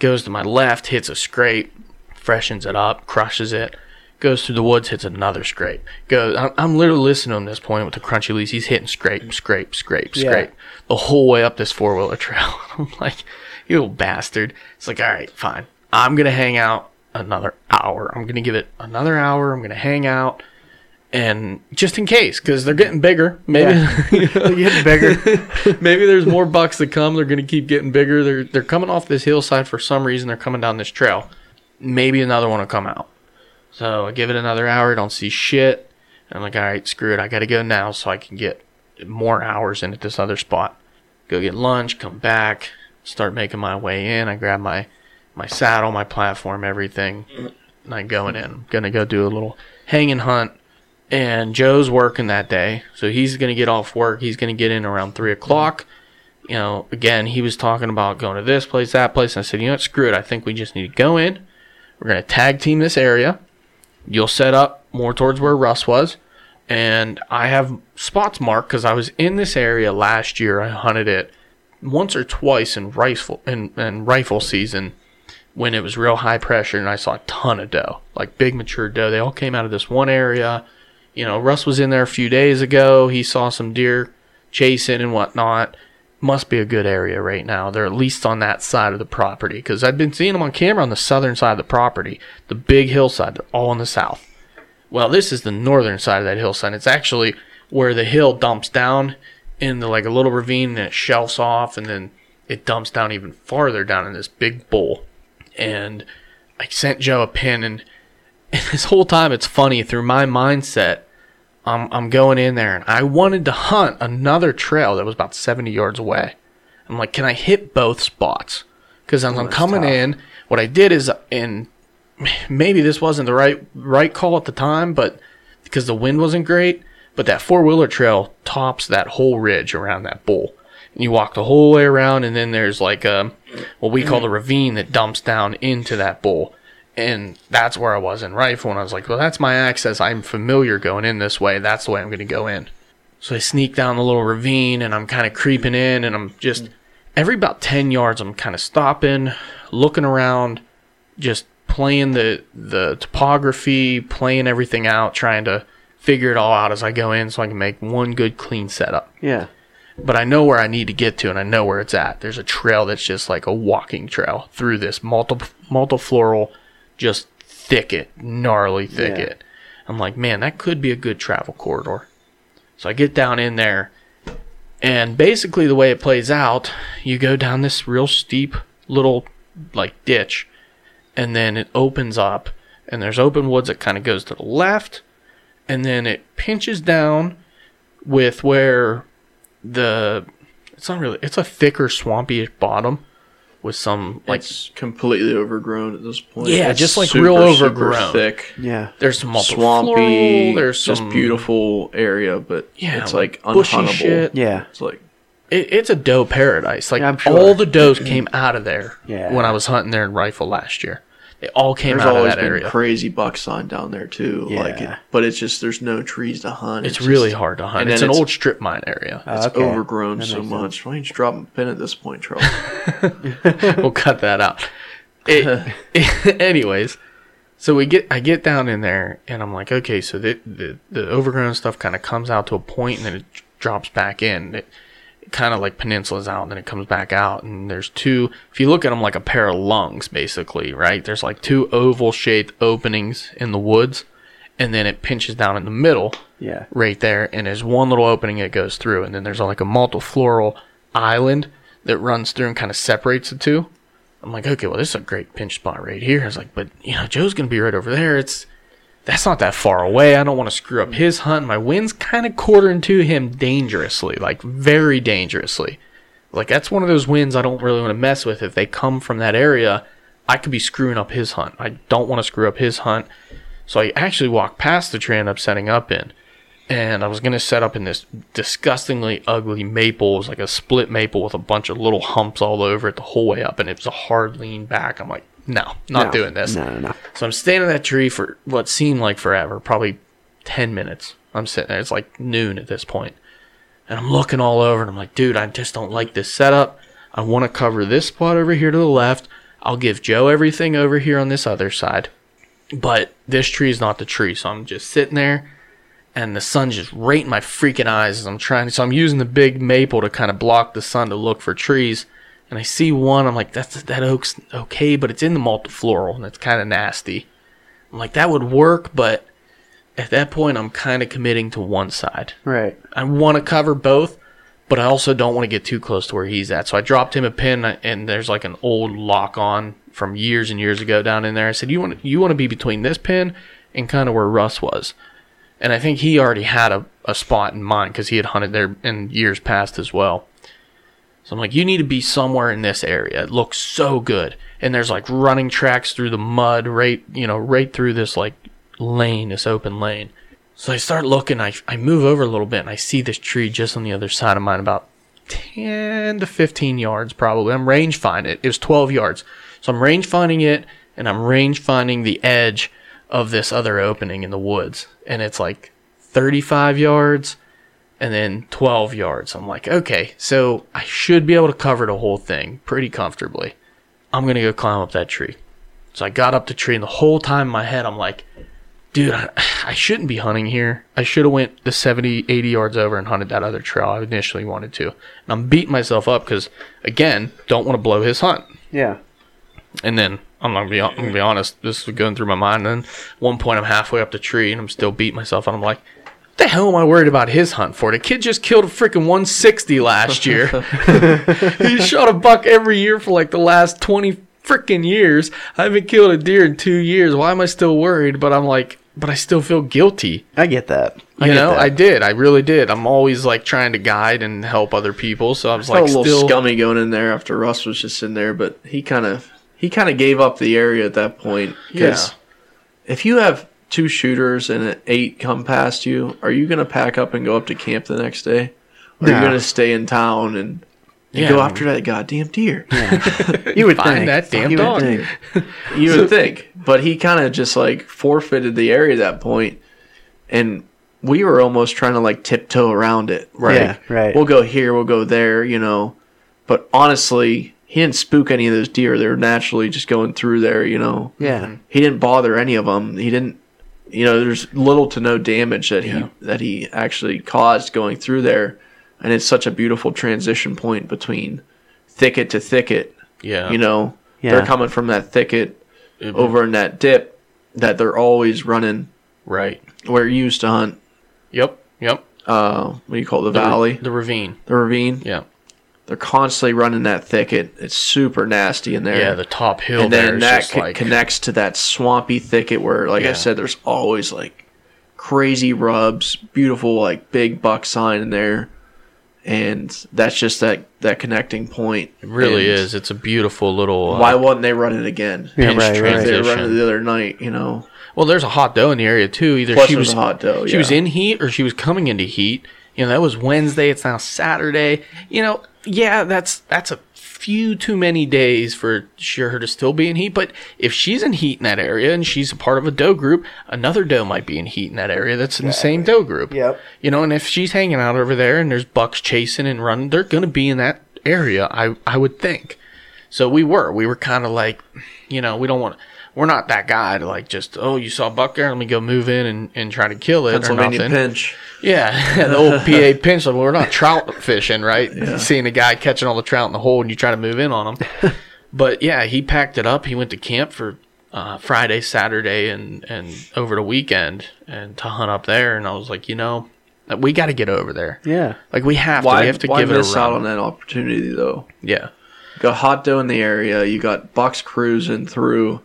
Goes to my left, hits a scrape, freshens it up, crushes it. Goes through the woods, hits another scrape. Goes. I'm, I'm literally listening to him at this point with the crunchy leaves. He's hitting scrape, scrape, scrape, scrape yeah. the whole way up this four-wheeler trail. I'm like, you little bastard. It's like, all right, fine. I'm going to hang out another hour. I'm going to give it another hour. I'm going to hang out. And just in case, because they're getting bigger. Maybe yeah. they're getting bigger. Maybe there's more bucks that come. They're going to keep getting bigger. They're they're coming off this hillside for some reason. They're coming down this trail. Maybe another one will come out. So I give it another hour. Don't see shit. And I'm like, all right, screw it. I got to go now so I can get more hours in at this other spot. Go get lunch. Come back. Start making my way in. I grab my, my saddle, my platform, everything. And I'm going in. I'm going to go do a little hang and hunt. And Joe's working that day, so he's going to get off work. He's going to get in around three o'clock. You know, again, he was talking about going to this place, that place. And I said, you know what, screw it. I think we just need to go in. We're going to tag team this area. You'll set up more towards where Russ was. And I have spots marked because I was in this area last year. I hunted it once or twice in rifle, in, in rifle season when it was real high pressure, and I saw a ton of doe, like big mature doe. They all came out of this one area. You know, Russ was in there a few days ago. He saw some deer chasing and whatnot. Must be a good area right now. They're at least on that side of the property because I've been seeing them on camera on the southern side of the property, the big hillside. They're all on the south. Well, this is the northern side of that hillside. It's actually where the hill dumps down into like a little ravine, and it shelves off, and then it dumps down even farther down in this big bowl. And I sent Joe a pin, and, and this whole time it's funny. Through my mindset, I'm, I'm going in there, and I wanted to hunt another trail that was about seventy yards away. I'm like, can I hit both spots? Because as oh, I'm coming tough. in, what I did is in... Maybe this wasn't the right right call at the time, but because the wind wasn't great, but that four-wheeler trail tops that whole ridge around that bowl. And you walk the whole way around, and then there's like a, what we call the ravine that dumps down into that bowl. And that's where I was in rifle, and I was like, well, that's my access. I'm familiar going in this way. That's the way I'm going to go in. So I sneak down the little ravine, and I'm kind of creeping in, and I'm just, every about ten yards, I'm kind of stopping, looking around, just playing the, the topography, playing everything out, trying to figure it all out as I go in so I can make one good, clean setup. Yeah. But I know where I need to get to, and I know where it's at. There's a trail that's just like a walking trail through this multi, multi-floral, just thicket, gnarly thicket. Yeah. I'm like, man, that could be a good travel corridor. So I get down in there, and basically the way it plays out, you go down this real steep little like ditch, and then it opens up, and there's open woods that kind of goes to the left, and then it pinches down with where the, it's not really, it's a thicker, swampy bottom with some, like, it's completely overgrown at this point. Yeah, it's just like super, real overgrown. Super thick. Yeah. There's some swampy, there's some, just beautiful area, but yeah, it's like, like unhuntable. Shit. Yeah. It's like, It, it's a doe paradise. Like, yeah, sure. All the does came out of there yeah. when I was hunting there in rifle last year. They all came there's out of that area. There's always been crazy bucks on down there, too. Yeah. Like, it, but it's just, there's no trees to hunt. It's, it's really just hard to hunt. It's an it's, old strip mine area. Uh, it's okay. overgrown that so much. Sense. Why don't you just drop a pin at this point, Charles? We'll cut that out. It, it, anyways, so we get I get down in there, and I'm like, okay, so the, the, the overgrown stuff kind of comes out to a point, and then it drops back in. It, kind of like peninsulas out, and then it comes back out, and there's two, if you look at them like a pair of lungs basically, right? There's like two oval shaped openings in the woods, and then it pinches down in the middle, yeah, right there, and there's one little opening it goes through, and then there's like a multifloral island that runs through and kind of separates the two. I'm like, okay, well, this is a great pinch spot right here. I was like, but you know, Joe's gonna be right over there. It's That's not that far away. I don't want to screw up his hunt. My wind's kind of quartering to him dangerously, like very dangerously. Like, that's one of those winds I don't really want to mess with. If they come from that area, I could be screwing up his hunt. I don't want to screw up his hunt. So I actually walked past the tree I'm setting up in. And I was going to set up in this disgustingly ugly maple. It was like a split maple with a bunch of little humps all over it the whole way up. And it was a hard lean back. I'm like, No, not no, doing this. No, no, no. So I'm staying in that tree for what seemed like forever, probably ten minutes. I'm sitting there. It's like noon at this point. And I'm looking all over, and I'm like, dude, I just don't like this setup. I want to cover this spot over here to the left. I'll give Joe everything over here on this other side. But this tree is not the tree. So I'm just sitting there, and the sun's just right in my freaking eyes as I'm trying. So I'm using the big maple to kind of block the sun to look for trees. And I see one, I'm like, that's that oak's okay, but it's in the multifloral, and it's kind of nasty. I'm like, that would work, but at that point, I'm kind of committing to one side. Right. I want to cover both, but I also don't want to get too close to where he's at. So I dropped him a pin, and there's like an old lock-on from years and years ago down in there. I said, you want you want to be between this pin and kind of where Russ was. And I think he already had a, a spot in mind because he had hunted there in years past as well. So I'm like, you need to be somewhere in this area. It looks so good. And there's like running tracks through the mud, right, you know, right through this like lane, this open lane. So I start looking, I, I move over a little bit, and I see this tree just on the other side of mine, about ten to fifteen yards probably. I'm range finding it. It was twelve yards. So I'm range finding it, and I'm range finding the edge of this other opening in the woods. And it's like thirty-five yards and then twelve yards. I'm like, okay, so I should be able to cover the whole thing pretty comfortably. I'm going to go climb up that tree. So I got up the tree, and the whole time in my head, I'm like, dude, I, I shouldn't be hunting here. I should have went the seventy, eighty yards over and hunted that other trail I initially wanted to. And I'm beating myself up because, again, don't want to blow his hunt. Yeah. And then, I'm going to be honest, this was going through my mind. And then at one point, I'm halfway up the tree, and I'm still beating myself. And I'm like, what the hell am I worried about his hunt for? The kid just killed a freaking one sixty last year. He shot a buck every year for like the last twenty freaking years. I haven't killed a deer in two years. Why am I still worried? But I'm like, but I still feel guilty. I get that. I you get know, that. I did. I really did. I'm always like trying to guide and help other people. So I was I like, a little still scummy going in there after Russ was just in there, but he kind of he kind of gave up the area at that point. Because yeah. If you have two shooters and an eight come past you, are you going to pack up and go up to camp the next day? Or no. Are you going to stay in town and You yeah. go after that goddamn deer. Yeah. You would find think. that damn you dog. Would you would think. But he kind of just like forfeited the area at that point, and we were almost trying to like tiptoe around it. Right. Yeah, right. We'll go here, we'll go there, you know. But honestly, he didn't spook any of those deer. They were naturally just going through there, you know. Yeah. He didn't bother any of them. He didn't, you know, there's little to no damage that yeah. he that he actually caused going through there. And it's such a beautiful transition point between thicket to thicket. Yeah. You know, yeah. They're coming from that thicket mm-hmm. over in that dip that they're always running. Right. Where you used to hunt. Yep. Yep. Uh, what do you call it? The, the valley? The ravine. The ravine. Yeah. They're constantly running that thicket. It's super nasty in there. Yeah, the top hill and there. And then that just co- like... connects to that swampy thicket where, like yeah. I said, there's always like crazy rubs, beautiful, like big buck sign in there. And that's just that, that connecting point. It really and is. It's a beautiful little... Uh, why wouldn't they run it again? Yeah, right, right. They were running it the other night, you know. Well, there's a hot doe in the area, too. Either Plus she was a hot doe, She yeah. was in heat or she was coming into heat. You know, that was Wednesday. It's now Saturday. You know, yeah, that's that's a few too many days for her to still be in heat. But if she's in heat in that area and she's a part of a doe group, another doe might be in heat in that area that's in yeah. the same doe group. Yep. You know, and if she's hanging out over there and there's bucks chasing and running, they're going to be in that area, I, I would think. So we were. We were kind of like, you know, we don't want to. We're not that guy to like just, oh, you saw a buck there, let me go move in and, and try to kill it or nothing. Pennsylvania pinch. Yeah, the old P A pinch. Well, we're not trout fishing, right? Yeah. Seeing a guy catching all the trout in the hole and you try to move in on him. But, yeah, he packed it up. He went to camp for uh, Friday, Saturday, and, and over the weekend and to hunt up there. And I was like, you know, we got to get over there. Yeah. Like, we have why, to. We have to why give it a miss out on that opportunity, though? Yeah. You got hot doe in the area. You got bucks cruising through.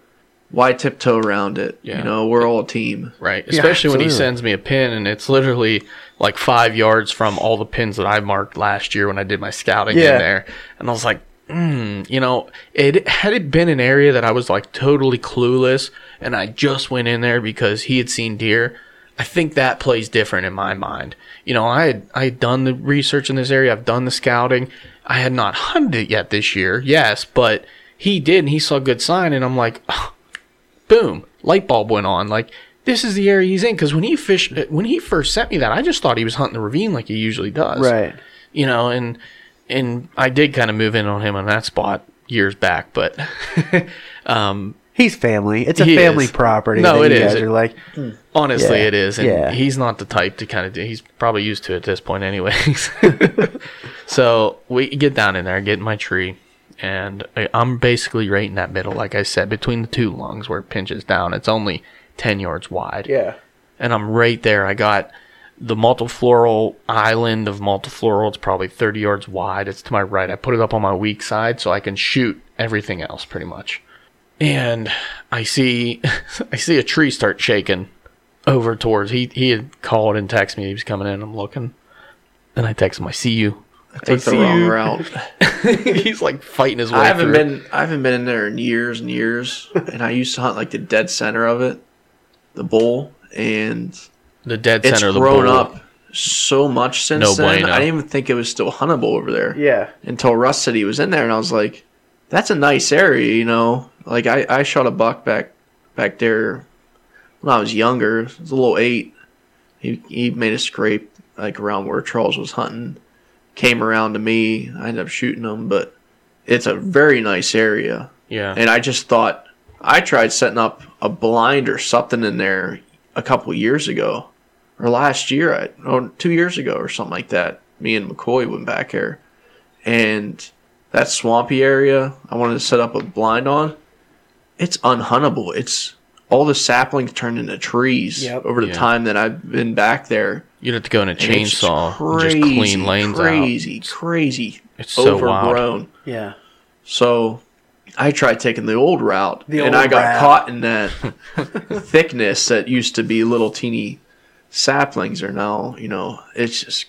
Why tiptoe around it? Yeah. You know, we're all a team. Right. Especially yeah, when he sends me a pin, and it's literally like five yards from all the pins that I marked last year when I did my scouting yeah. in there. And I was like, mm, you know, it had it been an area that I was like totally clueless, and I just went in there because he had seen deer, I think that plays different in my mind. You know, I had, I had done the research in this area. I've done the scouting. I had not hunted it yet this year, yes, but he did, and he saw a good sign, and I'm like, oh, boom, light bulb went on. Like, this is the area he's in. Because when he fished, when he first sent me that, I just thought he was hunting the ravine like he usually does. Right. You know, and and I did kind of move in on him on that spot years back. But um, he's family. It's a family is. property. No, it is. It, like, mm. Honestly, yeah. it is. And yeah. he's not the type to kind of do. He's probably used to it at this point anyways. So we get down in there, get in my tree. And I'm basically right in that middle, like I said, between the two lungs where it pinches down. It's only ten yards wide. Yeah. And I'm right there. I got the multifloral island of multifloral. It's probably thirty yards wide. It's to my right. I put it up on my weak side so I can shoot everything else pretty much. And I see I see a tree start shaking over towards. He, he had called and texted me. He was coming in. I'm looking. And I text him, I see you. I took the wrong route. He's like fighting his way I haven't through. been I haven't been in there in years and years. And I used to hunt like the dead center of it, the bull, and the dead center of the bull. It's grown up so much since no then. Bueno. I didn't even think it was still huntable over there. Yeah. Until Russ said he was in there, and I was like, that's a nice area, you know. Like I, I shot a buck back back there when I was younger. It was a little eight. He he made a scrape like around where Charles was hunting. Came around to me. I ended up shooting him, but it's a very nice area. Yeah. And I just thought, I tried setting up a blind or something in there a couple years ago, or last year, I, or two years ago, or something like that. Me and McCoy went back here, and that swampy area I wanted to set up a blind on. It's unhuntable. It's all the saplings turned into trees yep. over the yeah. time that I've been back there. You'd have to go in a and chainsaw crazy, and just clean lanes crazy, out. Crazy, crazy. It's so overgrown. Wild. Yeah. So I tried taking the old route, the and old I got route. caught in that thickness that used to be little teeny saplings are now, you know, it's just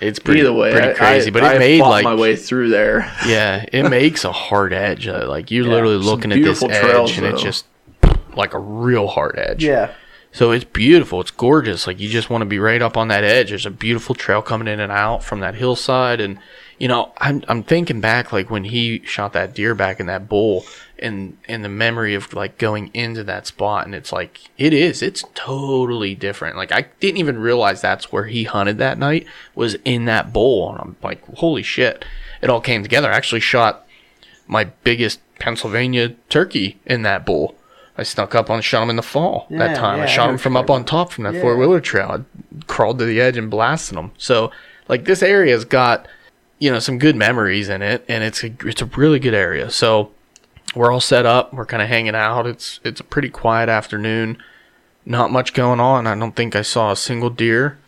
It's pretty, Either way, pretty crazy, I, but it I made like my way through there. Yeah, it makes a hard edge. Uh, like you're yeah, literally looking at this trails, edge, though. and it's just like a real hard edge. Yeah. So it's beautiful. It's gorgeous. Like you just want to be right up on that edge. There's a beautiful trail coming in and out from that hillside, and you know, I'm I'm thinking back like when he shot that deer back in that bull, and and the memory of like going into that spot, and it's like it is. It's totally different. Like I didn't even realize that's where he hunted that night, was in that bull, and I'm like, holy shit! It all came together. I actually shot my biggest Pennsylvania turkey in that bull. I snuck up on shot him in the fall yeah, that time. Yeah, I shot I him from up on top from that yeah. four wheeler trail. I crawled to the edge and blasted him. So like this area's got, you know, some good memories in it, and it's a, it's a really good area. So we're all set up. We're kind of hanging out. It's it's a pretty quiet afternoon. Not much going on. I don't think I saw a single deer.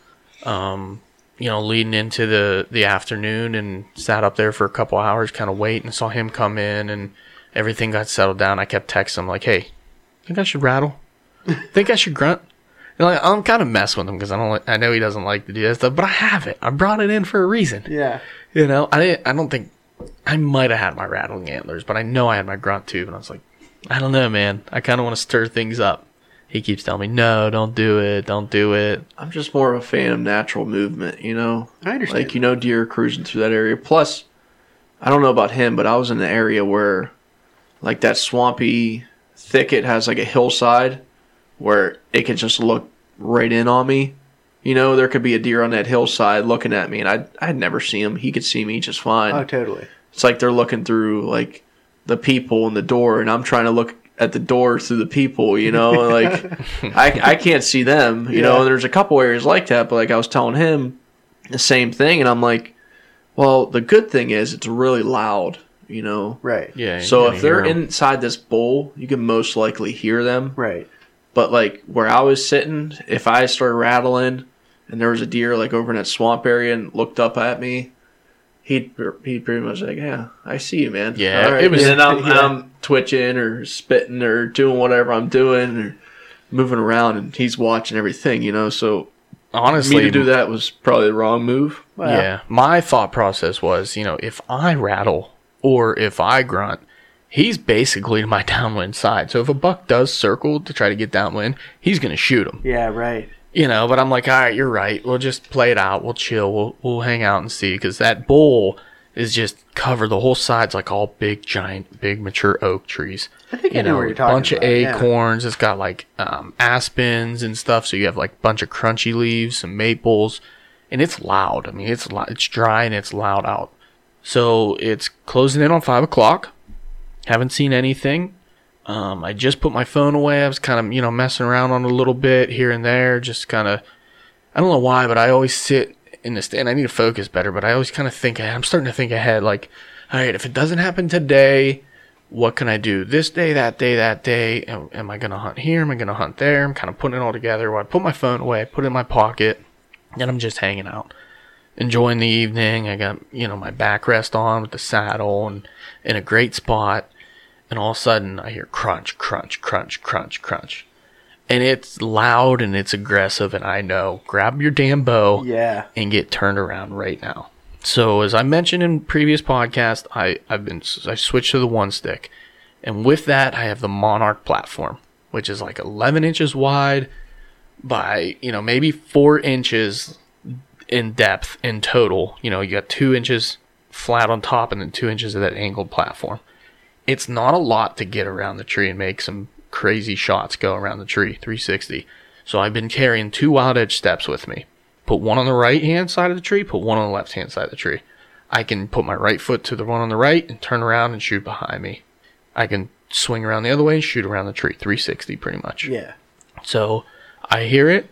Um, you know, leading into the the afternoon, and sat up there for a couple hours, kind of waiting. Saw him come in, and everything got settled down. I kept texting him like, "Hey, think I should rattle? Think I should grunt?" And I, I'm kind of messing with him because I don't. Like, I know he doesn't like to do that stuff, but I have it. I brought it in for a reason. Yeah. You know, I didn't, I don't think I might have had my rattling antlers, but I know I had my grunt tube, and I was like, I don't know, man. I kind of want to stir things up. He keeps telling me, no, don't do it, don't do it. I'm just more of a fan of natural movement, you know. I understand. Like you know, deer cruising through that area. Plus, I don't know about him, but I was in the area where, like that swampy thicket has like a hillside where it could just look right in on me. You know, there could be a deer on that hillside looking at me, and I'd, I'd never see him. He could see me just fine. Oh, totally. It's like they're looking through, like, the people and the door, and I'm trying to look at the door through the people, you know? Like, I, I can't see them, you yeah. know? And there's a couple areas like that, but, like, I was telling him the same thing, and I'm like, well, the good thing is it's really loud, you know? Right. Yeah. So if they're inside this bowl, you can most likely hear them. Right. But, like, where I was sitting, if I started rattling, and there was a deer like over in that swamp area and looked up at me, he'd he'd pretty much like, yeah, I see you, man. Yeah, all right. It was. And I'm, yeah. I'm twitching or spitting or doing whatever I'm doing or moving around, and he's watching everything, you know. So honestly, me to do that was probably the wrong move. Wow. Yeah, my thought process was, you know, if I rattle or if I grunt, he's basically to my downwind side. So if a buck does circle to try to get downwind, he's gonna shoot him. Yeah, right. You know, but I'm like, all right, you're right. We'll just play it out. We'll chill. We'll we'll hang out and see, because that bull is just covered. The whole side's like all big, giant, big, mature oak trees. I think you I know, know what you're talking about. A bunch of acorns. Yeah. It's got like um, aspens and stuff. So you have like a bunch of crunchy leaves, some maples, and it's loud. I mean, it's lo- it's dry and it's loud out. So it's closing in on five o'clock. Haven't seen anything. Um, I just put my phone away. I was kind of, you know, messing around on a little bit here and there. Just kind of, I don't know why, but I always sit in the stand. I need to focus better, but I always kind of think ahead. I'm starting to think ahead, like, all right, if it doesn't happen today, what can I do? This day, that day, that day. Am, am I going to hunt here? Am I going to hunt there? I'm kind of putting it all together. Well, I put my phone away, I put it in my pocket, and I'm just hanging out, enjoying the evening. I got, you know, my backrest on with the saddle and in a great spot. And all of a sudden, I hear crunch, crunch, crunch, crunch, crunch. And it's loud and it's aggressive. And I know, grab your damn bow yeah. and get turned around right now. So as I mentioned in previous podcasts, I, I've been I switched to the one stick. And with that, I have the Monarch platform, which is like eleven inches wide by, you know, maybe four inches in depth in total. You know, you got two inches flat on top and then two inches of that angled platform. It's not a lot to get around the tree and make some crazy shots go around the tree, three sixty. So I've been carrying two wild edge steps with me. Put one on the right-hand side of the tree, put one on the left-hand side of the tree. I can put my right foot to the one on the right and turn around and shoot behind me. I can swing around the other way and shoot around the tree, three sixty pretty much. Yeah. So I hear it,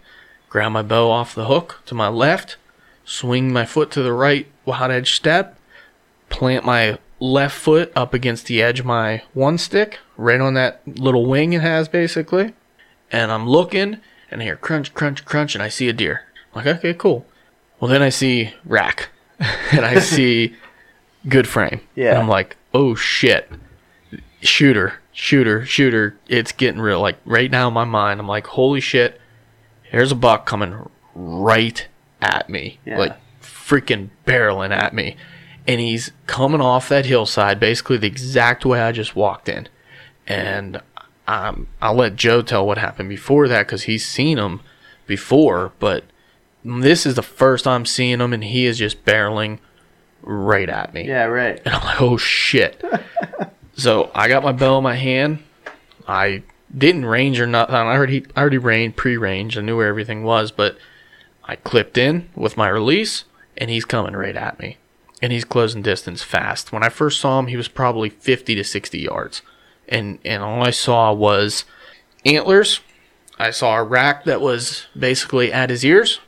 grab my bow off the hook to my left, swing my foot to the right wild edge step, plant my left foot up against the edge of my one stick, right on that little wing it has basically, and I'm looking and I hear crunch, crunch, crunch, and I see a deer. Like, okay, cool. Well, then I see rack and I see good frame. Yeah. And I'm like, oh shit. Shooter, shooter, shooter. It's getting real. Like right now in my mind, I'm like, holy shit. Here's a buck coming right at me. Yeah. Like freaking barreling at me. And he's coming off that hillside basically the exact way I just walked in. And um, I'll let Joe tell what happened before that because he's seen him before, but this is the first time seeing him, and he is just barreling right at me. Yeah, right. And I'm like, oh, shit. So I got my bow in my hand. I didn't range or nothing. I already, I already ranged, pre-ranged. I knew where everything was, but I clipped in with my release, and he's coming right at me. And he's closing distance fast. When I first saw him, he was probably fifty to sixty yards. And, and all I saw was antlers. I saw a rack that was basically at his ears.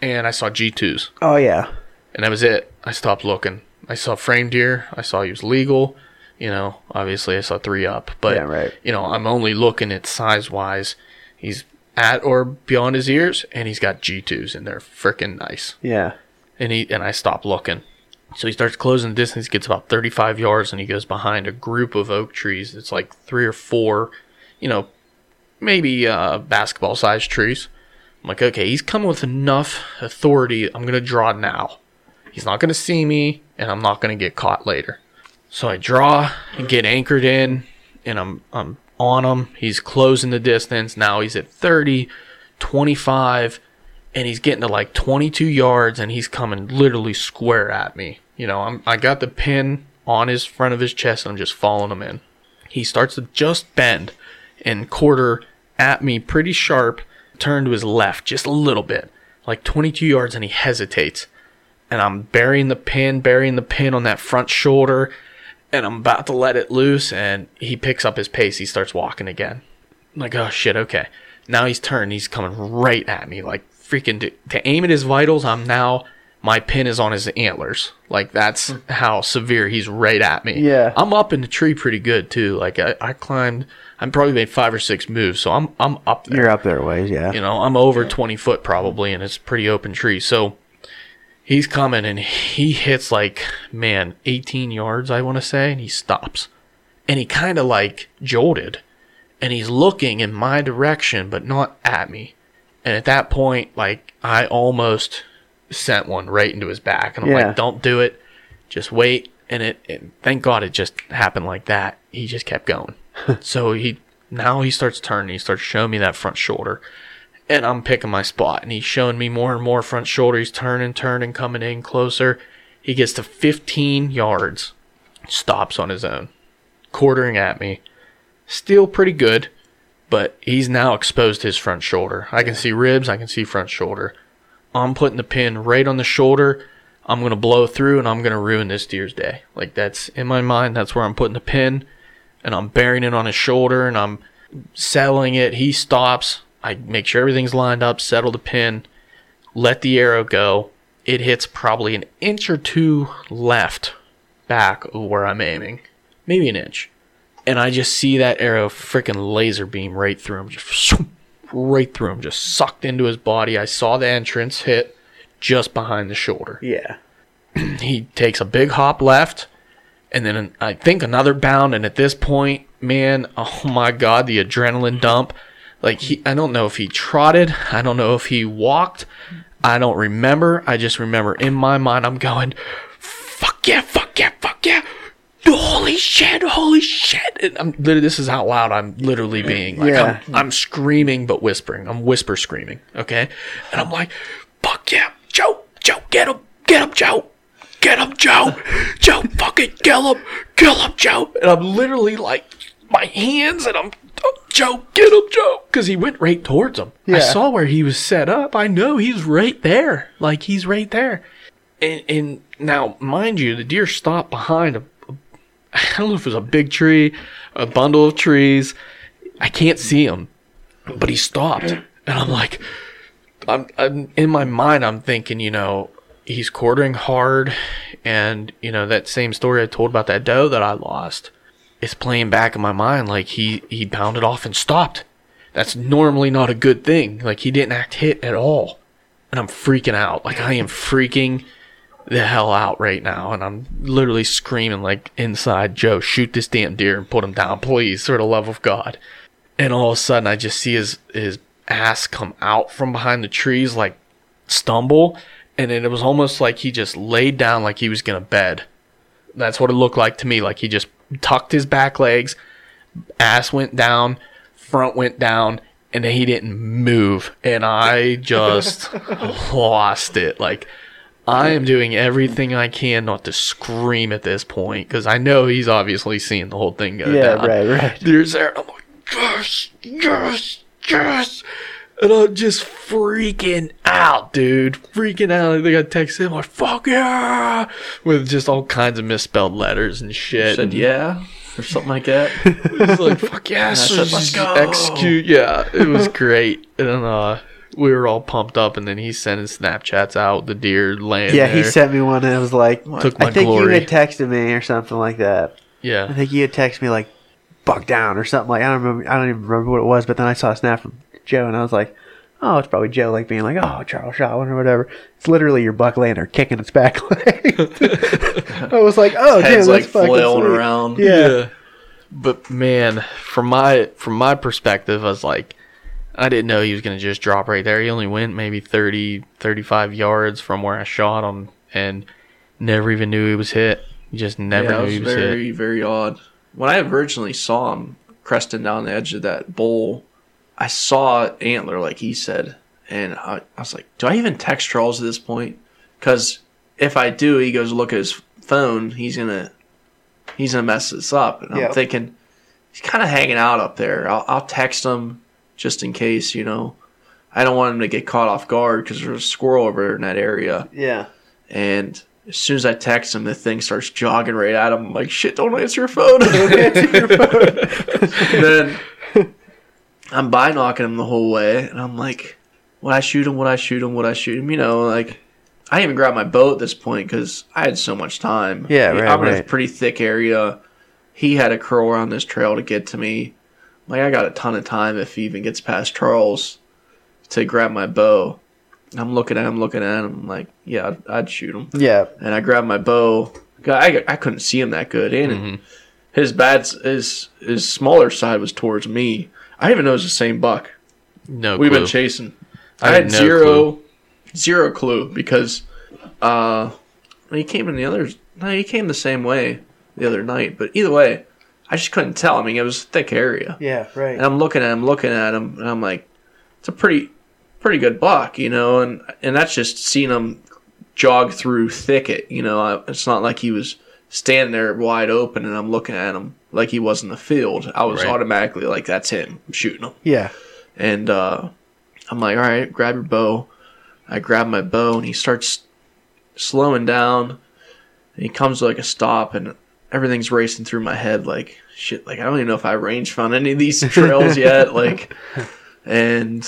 And I saw G twos. Oh, yeah. And that was it. I stopped looking. I saw frame deer. I saw he was legal. You know, obviously I saw three up. But, yeah, right. You know, I'm only looking at size-wise. He's at or beyond his ears, and he's got G twos, and they're freaking nice. Yeah. And he and I stopped looking. So he starts closing the distance, gets about thirty-five yards, and he goes behind a group of oak trees. It's like three or four, you know, maybe uh, basketball-sized trees. I'm like, okay, he's coming with enough authority. I'm going to draw now. He's not going to see me, and I'm not going to get caught later. So I draw and get anchored in, and I'm I'm on him. He's closing the distance. Now he's at thirty, twenty-five, and he's getting to like twenty-two yards, and he's coming literally square at me. You know, I'm, I got the pin on his front of his chest, and I'm just following him in. He starts to just bend and quarter at me pretty sharp. Turn to his left just a little bit, like twenty-two yards, and he hesitates, and I'm burying the pin burying the pin on that front shoulder, and I'm about to let it loose, and he picks up his pace. He starts walking again. I'm like, oh shit, okay, now he's turned, he's coming right at me, like freaking to, to aim at his vitals. I'm now my pin is on his antlers, like that's how severe he's right at me. Yeah, I'm up in the tree pretty good too. Like I, I climbed, I'm probably made five or six moves, so I'm I'm up there. You're up there ways, yeah. You know, I'm over twenty foot probably, and it's a pretty open tree. So he's coming, and he hits like, man, eighteen yards, I want to say, and he stops. And he kind of like jolted, and he's looking in my direction, but not at me. And at that point, like, I almost sent one right into his back, and I'm yeah. like, don't do it, just wait. And it, and thank God it just happened like that. He just kept going. So he now he starts turning. He starts showing me that front shoulder, and I'm picking my spot. And he's showing me more and more front shoulder. He's turning, turning, coming in closer. He gets to fifteen yards, stops on his own, quartering at me. Still pretty good, but he's now exposed his front shoulder. I can see ribs. I can see front shoulder. I'm putting the pin right on the shoulder. I'm going to blow through, and I'm going to ruin this deer's day. Like, that's in my mind. That's where I'm putting the pin. And I'm bearing it on his shoulder, and I'm settling it. He stops. I make sure everything's lined up, settle the pin, let the arrow go. It hits probably an inch or two left back of where I'm aiming. Maybe an inch. And I just see that arrow freaking laser beam right through him. Just swoop, right through him. Just sucked into his body. I saw the entrance hit just behind the shoulder. Yeah. He takes a big hop left. And then I think another bound, and at this point, man, oh my God, the adrenaline dump. Like, he, I don't know if he trotted. I don't know if he walked. I don't remember. I just remember in my mind, I'm going, fuck yeah, fuck yeah, fuck yeah. Holy shit, holy shit. And I'm literally, this is how loud I'm literally being. Like, yeah. I'm, I'm screaming but whispering. I'm whisper screaming, okay? And I'm like, fuck yeah, Joe, Joe, get him, get him, Joe. Get him, Joe. Joe, fucking kill him. Kill him, Joe. And I'm literally like, my hands, and I'm, oh, Joe, get him, Joe. Because he went right towards him. Yeah. I saw where he was set up. I know he's right there. Like, he's right there. And, and now, mind you, the deer stopped behind him. I don't know if it was a big tree, a bundle of trees. I can't see him, but he stopped. And I'm like, I'm, I'm in my mind, I'm thinking, you know, he's quartering hard. And, you know, that same story I told about that doe that I lost is playing back in my mind. Like, he, he bounded off and stopped. That's normally not a good thing. Like, he didn't act hit at all. And I'm freaking out. Like, I am freaking the hell out right now, and I'm literally screaming like inside, Joe, shoot this damn deer and put him down, please, for the love of God. And all of a sudden I just see his his ass come out from behind the trees, like stumble, and then it was almost like he just laid down like he was gonna bed. That's what it looked like to me. Like, he just tucked his back legs, ass went down, front went down, and then he didn't move, and I just lost it. Like, I am doing everything I can not to scream at this point, because I know he's obviously seeing the whole thing go yeah, down. Yeah, right, right. There's there. I'm like, yes, yes, yes. And I'm just freaking out, dude. Freaking out. I think I texted him, like, fuck yeah, with just all kinds of misspelled letters and shit. You said, and, yeah, or something like that. It's like, fuck yes. Yeah, let's go. Execute. Yeah, it was great. And then, uh, we were all pumped up, and then he sent his Snapchats out, the deer laying yeah, there. Yeah, he sent me one, and I was like, Took my I think glory. You had texted me or something like that. Yeah. I think you had texted me, like, buck down or something. Like, I don't remember. I don't even remember what it was, but then I saw a snap from Joe, and I was like, oh, it's probably Joe, like, being like, oh, Charles shot one or whatever. It's literally your buck laying there kicking its back leg. I was like, oh, his head's, dude, like, flailing around. Yeah. yeah. But, man, from my from my perspective, I was like, I didn't know he was going to just drop right there. He only went maybe thirty, thirty-five yards from where I shot him, and never even knew he was hit. Just never yeah, knew was he was very, hit. Very, very odd. When I originally saw him cresting down the edge of that bowl, I saw antler, like he said, and I, I was like, do I even text Charles at this point? Because if I do, he goes look at his phone, he's going to he's gonna mess this up. And yep. I'm thinking, he's kind of hanging out up there. I'll, I'll text him. Just in case, you know, I don't want him to get caught off guard because there's a squirrel over there in that area. Yeah. And as soon as I text him, the thing starts jogging right at him. I'm like, shit, don't answer your phone. Don't answer your phone. Then I'm by knocking him the whole way. And I'm like, would I shoot him? Would I shoot him? Would I shoot him? You know, like, I didn't even grab my bow at this point because I had so much time. Yeah, right, I'm right. in a pretty thick area. He had to curl around this trail to get to me. Like, I got a ton of time if he even gets past Charles to grab my bow. I'm looking at him, looking at him. I'm like, yeah, I'd, I'd shoot him. Yeah. And I grabbed my bow. I, I couldn't see him that good. And mm-hmm. his bad, his, his smaller side was towards me. I didn't even know it was the same buck. No We've clue. We've been chasing. I, I had no zero, clue. zero clue because uh, he came in the other – no, he came the same way the other night. But either way – I just couldn't tell. I mean, it was a thick area. Yeah, right. And I'm looking at him, looking at him, and I'm like, it's a pretty pretty good buck, you know, and and that's just seeing him jog through thicket, you know. I, it's not like he was standing there wide open and I'm looking at him like he was in the field. I was right. automatically like, that's him. I'm shooting him. Yeah. And uh, I'm like, all right, grab your bow. I grab my bow, and he starts slowing down, and he comes to like a stop, and everything's racing through my head like, shit, like, I don't even know if I range found any of these trails yet. Like, and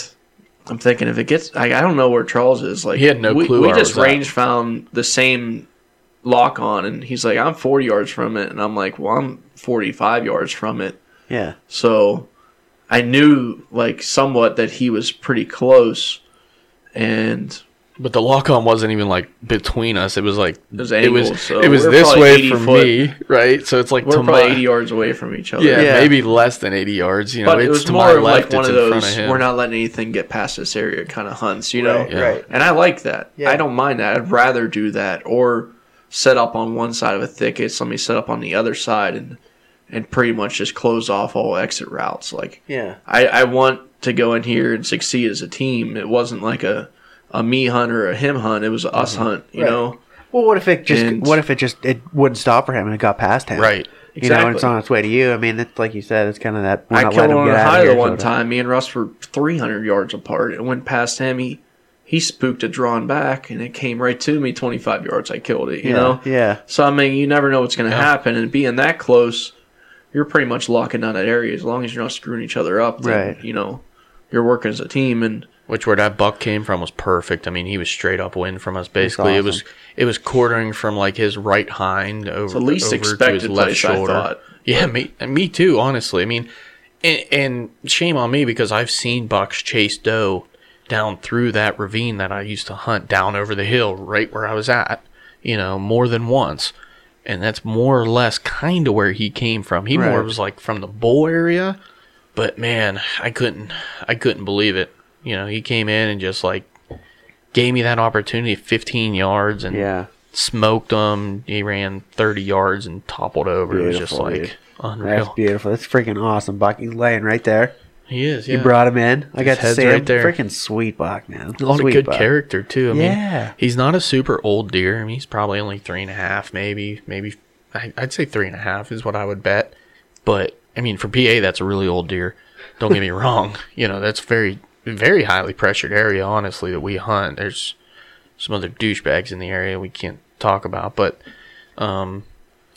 I'm thinking if it gets, like, I don't know where Charles is. Like, he had no we, clue. We just range found the same lock on, and he's like, I'm forty yards from it. And I'm like, well, I'm forty-five yards from it. Yeah. So I knew, like, somewhat that he was pretty close. And, but the lock-on wasn't even, like, between us. It was, like, it was, angle, it was, so it was this way from foot. me, right? So it's, like, we're to probably my, eighty yards away from each other. Yeah, yeah, maybe less than eighty yards. You know, but it's it was to more my left, like one it's of those, of we're not letting anything get past this area kind of hunts, you know? Right, yeah. right. And I like that. Yeah. I don't mind that. I'd rather do that. Or set up on one side of a thicket, some he set up on the other side, and and pretty much just close off all exit routes. Like, yeah, I, I want to go in here and succeed as a team. It wasn't like a, a me hunt or a him hunt. It was a mm-hmm. us hunt, you right. know? Well, what if it just, and, what if it just, it wouldn't stop for him and it got past him? Right. You exactly. know, and it's on its way to you. I mean, it's like you said, it's kind of that. I killed him on a high one time. Me and Russ were three hundred yards apart. It went past him. He, he spooked a drawn back, and it came right to me twenty-five yards. I killed it, you yeah, know? Yeah. So, I mean, you never know what's going to yeah. happen. And being that close, you're pretty much locking down that area. As long as you're not screwing each other up, then, right. you know, you're working as a team. And which where that buck came from was perfect. I mean, he was straight up wind from us. Basically, awesome. it was it was quartering from like his right hind over, it's the least over expected to his left place, shoulder. I thought. Yeah, me, me too. Honestly, I mean, and, and shame on me because I've seen bucks chase doe down through that ravine that I used to hunt down over the hill, right where I was at. You know, more than once, and that's more or less kind of where he came from. He right. more was like from the bull area, but man, I couldn't, I couldn't believe it. You know, he came in and just, like, gave me that opportunity, fifteen yards, and yeah. smoked him. He ran thirty yards and toppled over. Beautiful, it was just, like, dude. Unreal. That's beautiful. That's freaking awesome, Buck. He's laying right there. He is, yeah. You brought him in. I His got to see right him. There. Freaking sweet buck, man. A lot sweet of good buck. Character, too. I mean, yeah. He's not a super old deer. I mean, he's probably only three and a half, maybe. Maybe I'd say three and a half is what I would bet. But, I mean, for P A, that's a really old deer. Don't get me wrong. You know, that's very... very highly pressured area, honestly, that we hunt. There's some other douchebags in the area we can't talk about, but um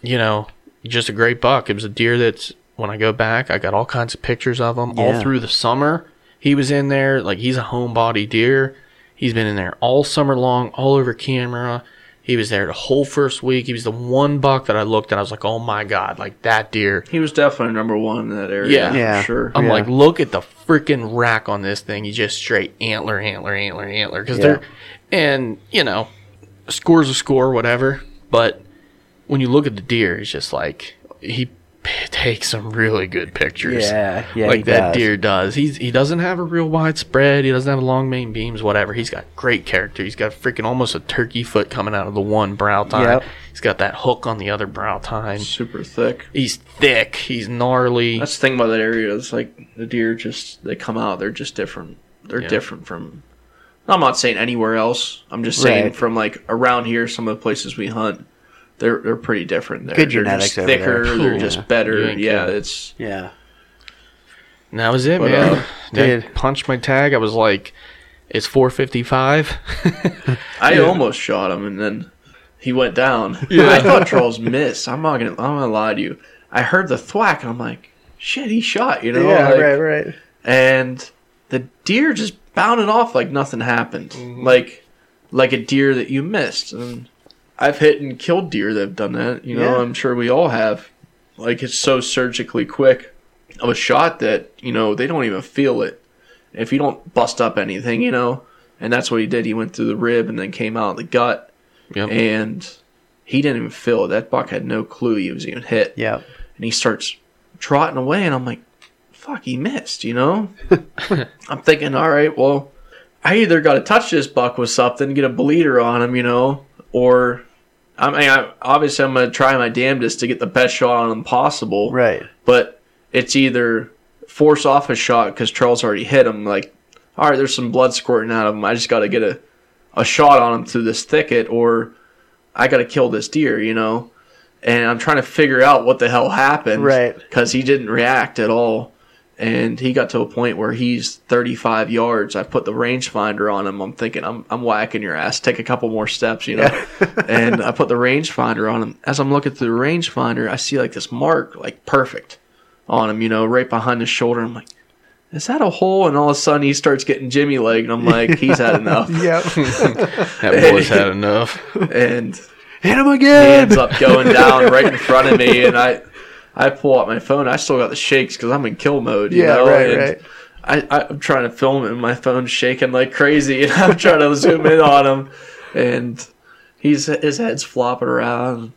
you know, just a great buck. It was a deer that's, when I go back, I got all kinds of pictures of him yeah. all through the summer. He was in there like he's a homebody deer. He's been in there all summer long, all over camera. He was there the whole first week. He was the one buck that I looked at. I was like, oh, my God. Like, that deer. He was definitely number one in that area. Yeah. yeah. For sure. I'm yeah. like, look at the freaking rack on this thing. He's just straight antler, antler, antler, antler. Because yeah. they're, and, you know, a score's a score, whatever. But when you look at the deer, it's just like, he takes some really good pictures. Yeah. yeah like, that does. deer does. He's, he doesn't have a real wide spread. He doesn't have long main beams, whatever. He's got great character. He's got freaking almost a turkey foot coming out of the one brow tine. Yep. He's got that hook on the other brow tine. Super thick. He's thick. He's gnarly. That's the thing about that area. It's like the deer just, they come out. They're just different. They're yeah. different from, I'm not saying anywhere else. I'm just saying right. from like around here, some of the places we hunt. They're they're pretty different. They're, Good genetics they're just over thicker. There. They're yeah. just better. Yeah, it's yeah. And that was it, but, man. Uh, Dude, I punched my tag. I was like, "It's four fifty-five." I yeah. almost shot him, and then he went down. Yeah. I thought Charles missed. I'm not gonna. I'm gonna lie to you. I heard the thwack, and I'm like, "Shit, he shot." You know? Yeah, like, right, right. And the deer just bounded off like nothing happened, mm-hmm. like like a deer that you missed. And I've hit and killed deer that have done that. You know, yeah. I'm sure we all have. Like, it's so surgically quick of a shot that, you know, they don't even feel it. If you don't bust up anything, you know. And that's what he did. He went through the rib and then came out of the gut. Yep. And he didn't even feel it. That buck had no clue he was even hit. Yeah. And he starts trotting away, and I'm like, fuck, he missed, you know. I'm thinking, all right, well, I either got to touch this buck with something, get a bleeder on him, you know, or... I mean, I, obviously, I'm going to try my damnedest to get the best shot on him possible. Right. But it's either force off a shot because Charles already hit him. Like, all right, there's some blood squirting out of him. I just got to get a, a shot on him through this thicket, or I got to kill this deer, you know? And I'm trying to figure out what the hell happened. Right. Because he didn't react at all. And he got to a point where he's thirty-five yards. I put the rangefinder on him. I'm thinking, I'm I'm whacking your ass. Take a couple more steps, you know. Yeah. And I put the rangefinder on him. As I'm looking through the rangefinder, I see like this mark, like perfect, on him, you know, right behind his shoulder. I'm like, is that a hole? And all of a sudden, he starts getting Jimmy leg, and I'm like, he's had enough. Yep. That boy's had enough. And hit him again. He ends up going down right in front of me, and I. I pull out my phone. I still got the shakes because I'm in kill mode. You yeah, know? right, and right. I, I'm trying to film it, and my phone's shaking like crazy, and I'm trying to zoom in on him, and he's his head's flopping around.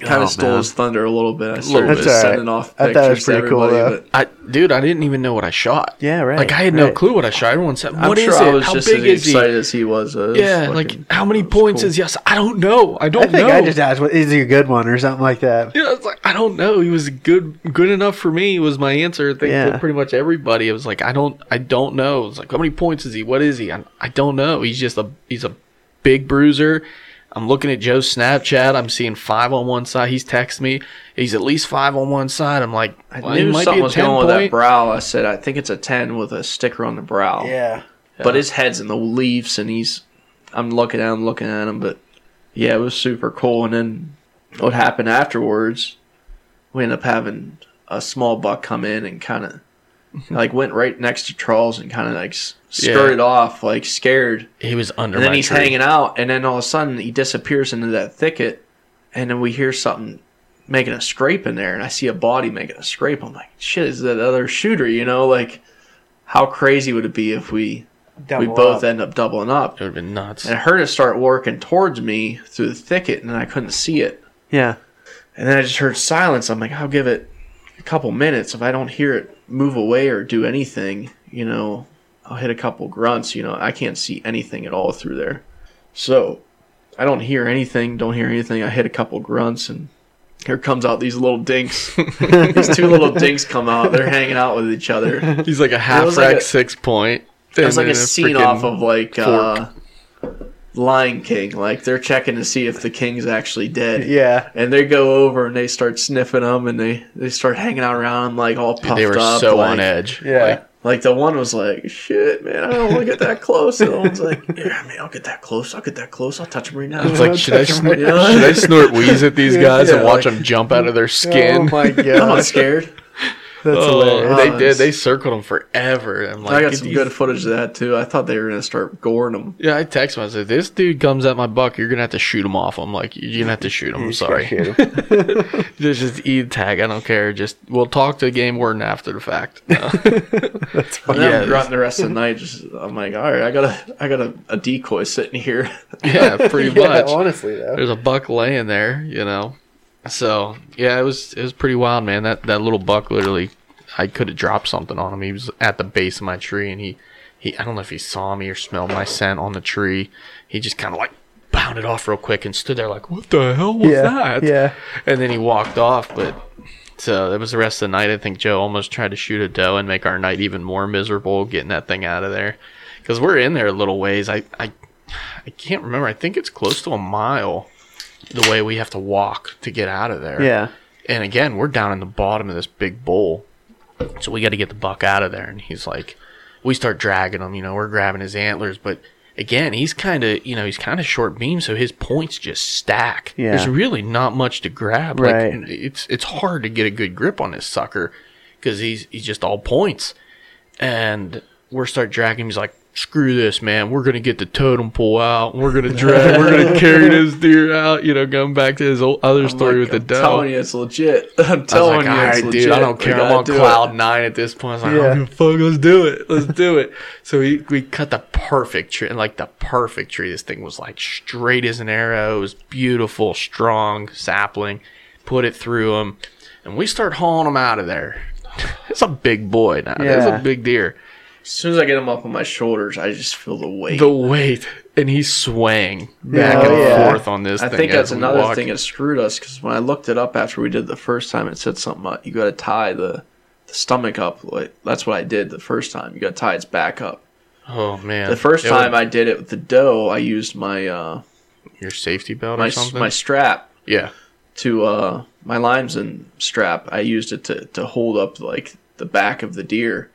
kind of oh, stole man. his thunder a little bit. I started just right. sending off pictures. I thought it was pretty cool, but I, dude, I didn't even know what I shot. Yeah, right. Like, I had right. no clue what I shot. Everyone said, what I'm is sure it? I was how just big as is excited he? As he was. Uh, yeah, was looking, like, how many points cool. is yes? I don't know. I don't know. I think know. I just asked, is he a good one or something like that? Yeah, it's like, I don't know. He was good good enough for me was my answer. I think yeah. for pretty much everybody. It was like, I don't I don't know. It's like, how many points is he? What is he? I, I don't know. He's just a he's a big bruiser. I'm looking at Joe's Snapchat. I'm seeing five on one side. He's texting me. He's at least five on one side. I'm like, well, I knew something was going with that brow. I said, I think it's a ten with a sticker on the brow. Yeah. But yeah. his head's in the leaves, and he's – I'm looking at him, looking at him. But, yeah, it was super cool. And then what happened afterwards, we ended up having a small buck come in and kind of – like went right next to Charles and kind of like skirted yeah. off, like scared. He was under. And then my he's tree. hanging out, and then all of a sudden he disappears into that thicket, and then we hear something making a scrape in there, and I see a body making a scrape. I'm like, shit, is that other shooter? You know, like how crazy would it be if we Double we both up. end up doubling up? It would have been nuts. And I heard it start working towards me through the thicket, and I couldn't see it. Yeah. And then I just heard silence. I'm like, I'll give it a couple minutes. If I don't hear it move away or do anything, you know, I'll hit a couple grunts. You know, I can't see anything at all through there, so I don't hear anything don't hear anything I hit a couple grunts, and here comes out these little dinks. These two little dinks come out. They're hanging out with each other. He's like a half rack, like six point. It was like a scene off of like uh Lion King, like they're checking to see if the king's actually dead. Yeah, and they go over and they start sniffing them, and they, they start hanging out around them, like all puffed up. They were up, so like, on edge. Yeah, like, like the one was like, "Shit, man, I don't want to get that close." The other one's like, "Yeah, man, I'll get that close. I'll get that close. I'll touch him right now." It's like, should I, snort, should I snort wheeze at these guys yeah, and watch like, them jump out of their skin? Oh my god, I'm scared. That's oh, hilarious. They did. They circled them forever. I'm like, I got some good footage of that, too. I thought they were going to start goring them. Yeah, I texted him. I said, this dude comes at my buck, you're going to have to shoot him off. I'm like, you're going to have to shoot him. I'm sorry. Shoot him. just, just eat tag. I don't care. Just we'll talk to the game warden after the fact. No. That's funny. Yeah, I'm grunting the rest of the night. Just, I'm like, all right, I got a, I got a, a decoy sitting here. Yeah, pretty yeah, much. Honestly, though. There's a buck laying there, you know. So, yeah, it was it was pretty wild, man. That that little buck literally, I could have dropped something on him. He was at the base of my tree, and he, he I don't know if he saw me or smelled my scent on the tree. He just kind of, like, bounded off real quick and stood there like, what the hell was yeah, that? Yeah. And then he walked off. But so that was the rest of the night. I think Joe almost tried to shoot a doe and make our night even more miserable getting that thing out of there. Because we're in there a little ways. I, I, I can't remember. I think it's close to a mile the way we have to walk to get out of there. Yeah. And again, we're down in the bottom of this big bowl, so we got to get the buck out of there. And he's like, we start dragging him, you know, we're grabbing his antlers, but again, he's kind of, you know, he's kind of short beam, so his points just stack. Yeah. There's really not much to grab. Right. Like, it's it's hard to get a good grip on this sucker because he's he's just all points. And we're start dragging him. He's like, screw this, man, we're gonna get the totem pole out, we're gonna drag we're gonna carry this deer out, you know, going back to his old other story, like, with I'm the doe. I'm telling you it's legit. I'm telling like, you all right, it's dude, legit. I don't care. I'm on cloud it. nine at this point. I was like, yeah. oh, fuck, let's do it. Let's do it. So we, we cut the perfect tree, like the perfect tree. This thing was like straight as an arrow. It was beautiful, strong sapling. Put it through him, and we start hauling him out of there. It's a big boy now. Yeah. It's a big deer. As soon as I get him up on my shoulders, I just feel the weight. The weight. And he's swaying back oh, and yeah. forth on this I thing. I think that's another walk. thing that screwed us, because when I looked it up after we did the first time, it said something about you got to tie the, the stomach up. Like, that's what I did the first time. You got to tie its back up. Oh, man. The first it time would... I did it with the doe, I used my... Uh, Your safety belt my, or something? My strap. Yeah. To uh, my Limeson strap. I used it to, to hold up like the back of the deer.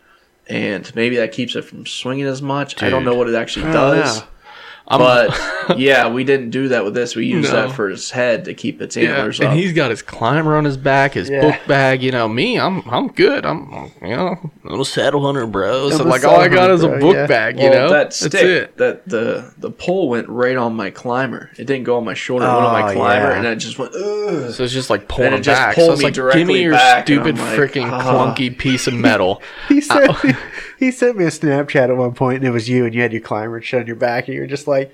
And maybe that keeps it from swinging as much. Dude. I don't know what it actually does. But, yeah, we didn't do that with this. We used no. that for his head to keep its antlers yeah. up. And he's got his climber on his back, his yeah. book bag. You know, me, I'm I'm good. I'm, you know, a little saddle hunter, bro. So, like, all I got hunter, is a book yeah. bag, you well, know? That stick, That's it. That, the, the pole went right on my climber. It didn't go on my shoulder. It oh, went on my climber, yeah. and it just went, ugh. So it's just, like, pulling him back. So it's like, give me your back, stupid like, freaking uh, clunky piece of metal. He said... He sent me a Snapchat at one point, and it was you, and you had your climber shit on your back, and you were just like,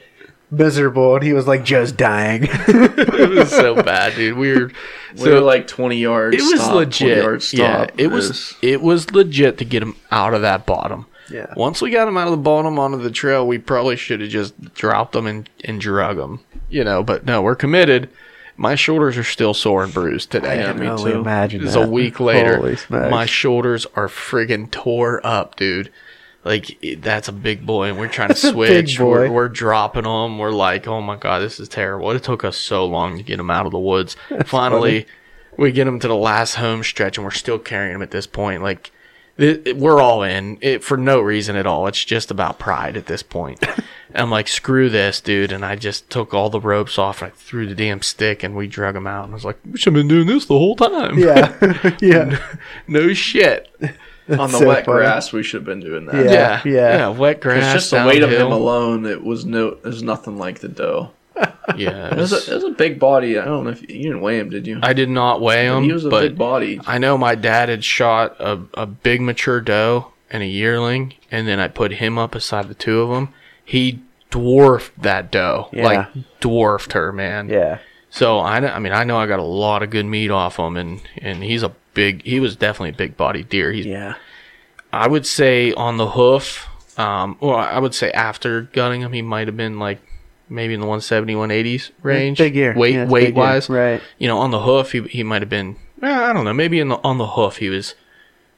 miserable, and he was like, Joe's dying. It was so bad, dude. We were, we so, were like twenty yards. It was stop, legit. twenty yard stop. Yeah, it was, was it was legit to get him out of that bottom. Yeah. Once we got him out of the bottom onto the trail, we probably should have just dropped him and, and drug him. You know, but no, we're committed. My shoulders are still sore and bruised today. I can me only too. imagine that. It's a week later. My shoulders are friggin' tore up, dude. Like, that's a big boy, and we're trying to switch. We're, we're dropping them. We're like, oh, my God, this is terrible. It took us so long to get him out of the woods. That's Finally, funny. we get him to the last home stretch, and we're still carrying him at this point. Like, it, we're all in it for no reason at all. It's just about pride at this point. And I'm like, screw this, dude. And I just took all the ropes off, and I threw the damn stick, and we drug him out. And I was like, we should have been doing this the whole time. Yeah. Yeah. No, no shit. That's on the so wet funny. grass, we should have been doing that. Yeah. Yeah. yeah. yeah wet grass. Just the weight of him alone. It was no, it was nothing like the doe. Yeah, it was, it, was a, it was a big body. I don't know if you, you didn't weigh him, did you? I did not weigh him. He was a but big body. I know my dad had shot a, a big mature doe and a yearling, and then I put him up beside the two of them. He dwarfed that doe, yeah. like dwarfed her, man. Yeah. So I, I mean, I know I got a lot of good meat off him, and and he's a big. He was definitely a big body deer. He's, yeah. I would say on the hoof. Um. Well, I would say after gutting him, he might have been like. Maybe in the one seventy, one eighties range, big ear. weight, yeah, weight big wise, ear. Right? You know, on the hoof, he he might have been. I don't know. Maybe in the on the hoof, he was,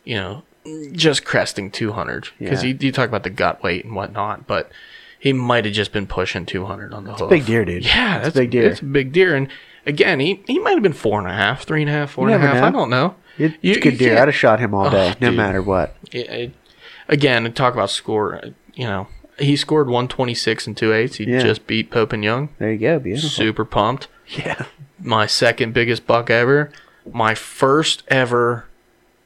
you know, just cresting two hundred because yeah. you, you talk about the gut weight and whatnot, but he might have just been pushing two hundred on the that's hoof. Big deer, dude. Yeah, that's a big deer. It's a big deer, and again, he he might have been four and a half, three and a half, four you and a half. Know. I don't know. It's you, a good you deer. Can't. I'd have shot him all day, oh, no dude. matter what. It, it, again, talk about score. You know. He scored one twenty-six and two eights. He yeah. just beat Pope and Young. There you go. Beautiful. Super pumped. Yeah. My second biggest buck ever. My first ever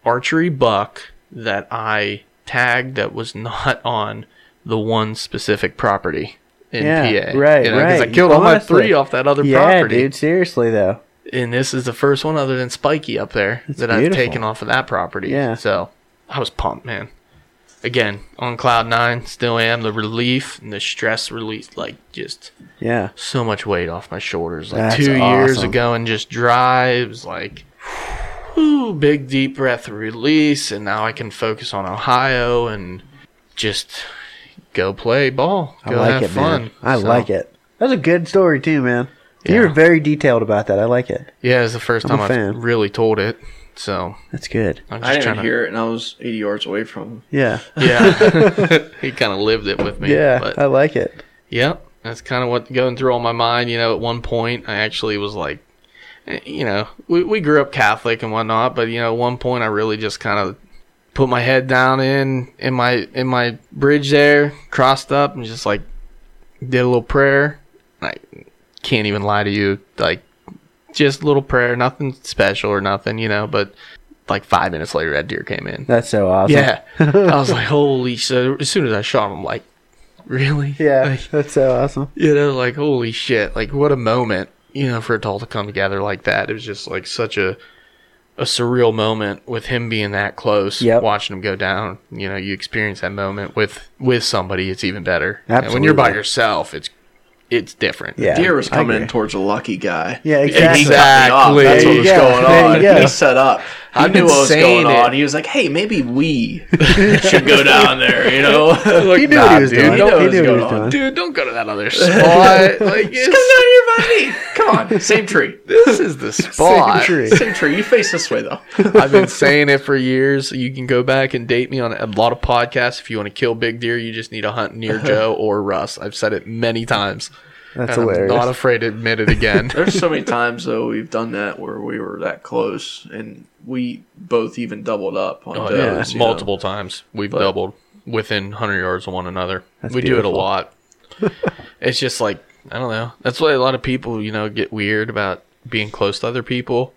archery buck that I tagged that was not on the one specific property in yeah, P A. Right, you know, right. Because I killed all my three off that other yeah, property. Yeah, dude. Seriously, though. And this is the first one other than Spiky up there That's that beautiful. I've taken off of that property. Yeah. So I was pumped, man. Again, on cloud nine, still am. The relief and the stress release, like just yeah, so much weight off my shoulders. Like That's two awesome. years ago, and just drives like, ooh, big deep breath release, and now I can focus on Ohio and just go play ball, go I like have it, fun. Man. I so, like it. That's a good story too, man. Yeah. You were very detailed about that. I like it. Yeah, it's the first I'm time I've really told it. So that's good. I'm just I didn't to... hear it, and I was eighty yards away from him. Yeah, yeah. He kind of lived it with me. Yeah, but I like it. Yeah, that's kind of what going through all my mind. You know, at one point, I actually was like, you know, we we grew up Catholic and whatnot, but you know, at one point, I really just kind of put my head down in in my in my bridge there, crossed up, and just like did a little prayer. I can't even lie to you, like. Just a little prayer, nothing special or nothing, you know, but like five minutes later, that deer came in. That's so awesome. Yeah. I was like, holy shit. As soon as I shot him, I'm like, really? Yeah, like, that's so awesome. You know, like, holy shit. Like, what a moment, you know, for it all to come together like that. It was just like such a a surreal moment with him being that close, yep. watching him go down. You know, you experience that moment with, with somebody, it's even better. Absolutely. And when you're by yourself, it's It's different. Yeah, the deer was coming towards a lucky guy. Yeah, exactly. exactly. That's what was yeah, going on. Go. He set up. I he knew what was going it. on. He was like, hey, maybe we should go down there, you know? Like, he knew nah, what he was dude, doing. He, he knew what he was doing. Dude, don't go to that other spot. Like, just come down here, buddy. Come on. Same tree. This is the spot. Same tree. Same tree. You face this way, though. I've been saying it for years. You can go back and date me on a lot of podcasts. If you want to kill big deer, you just need to hunt near Joe or Russ. I've said it many times. That's and hilarious. I'm not afraid to admit it again. There's so many times, though, we've done that where we were that close, and we both even doubled up on oh, those. Yeah. Multiple know. times we've but, doubled within one hundred yards of one another. We beautiful. do it a lot. It's just like, I don't know. That's why a lot of people, you know, get weird about being close to other people.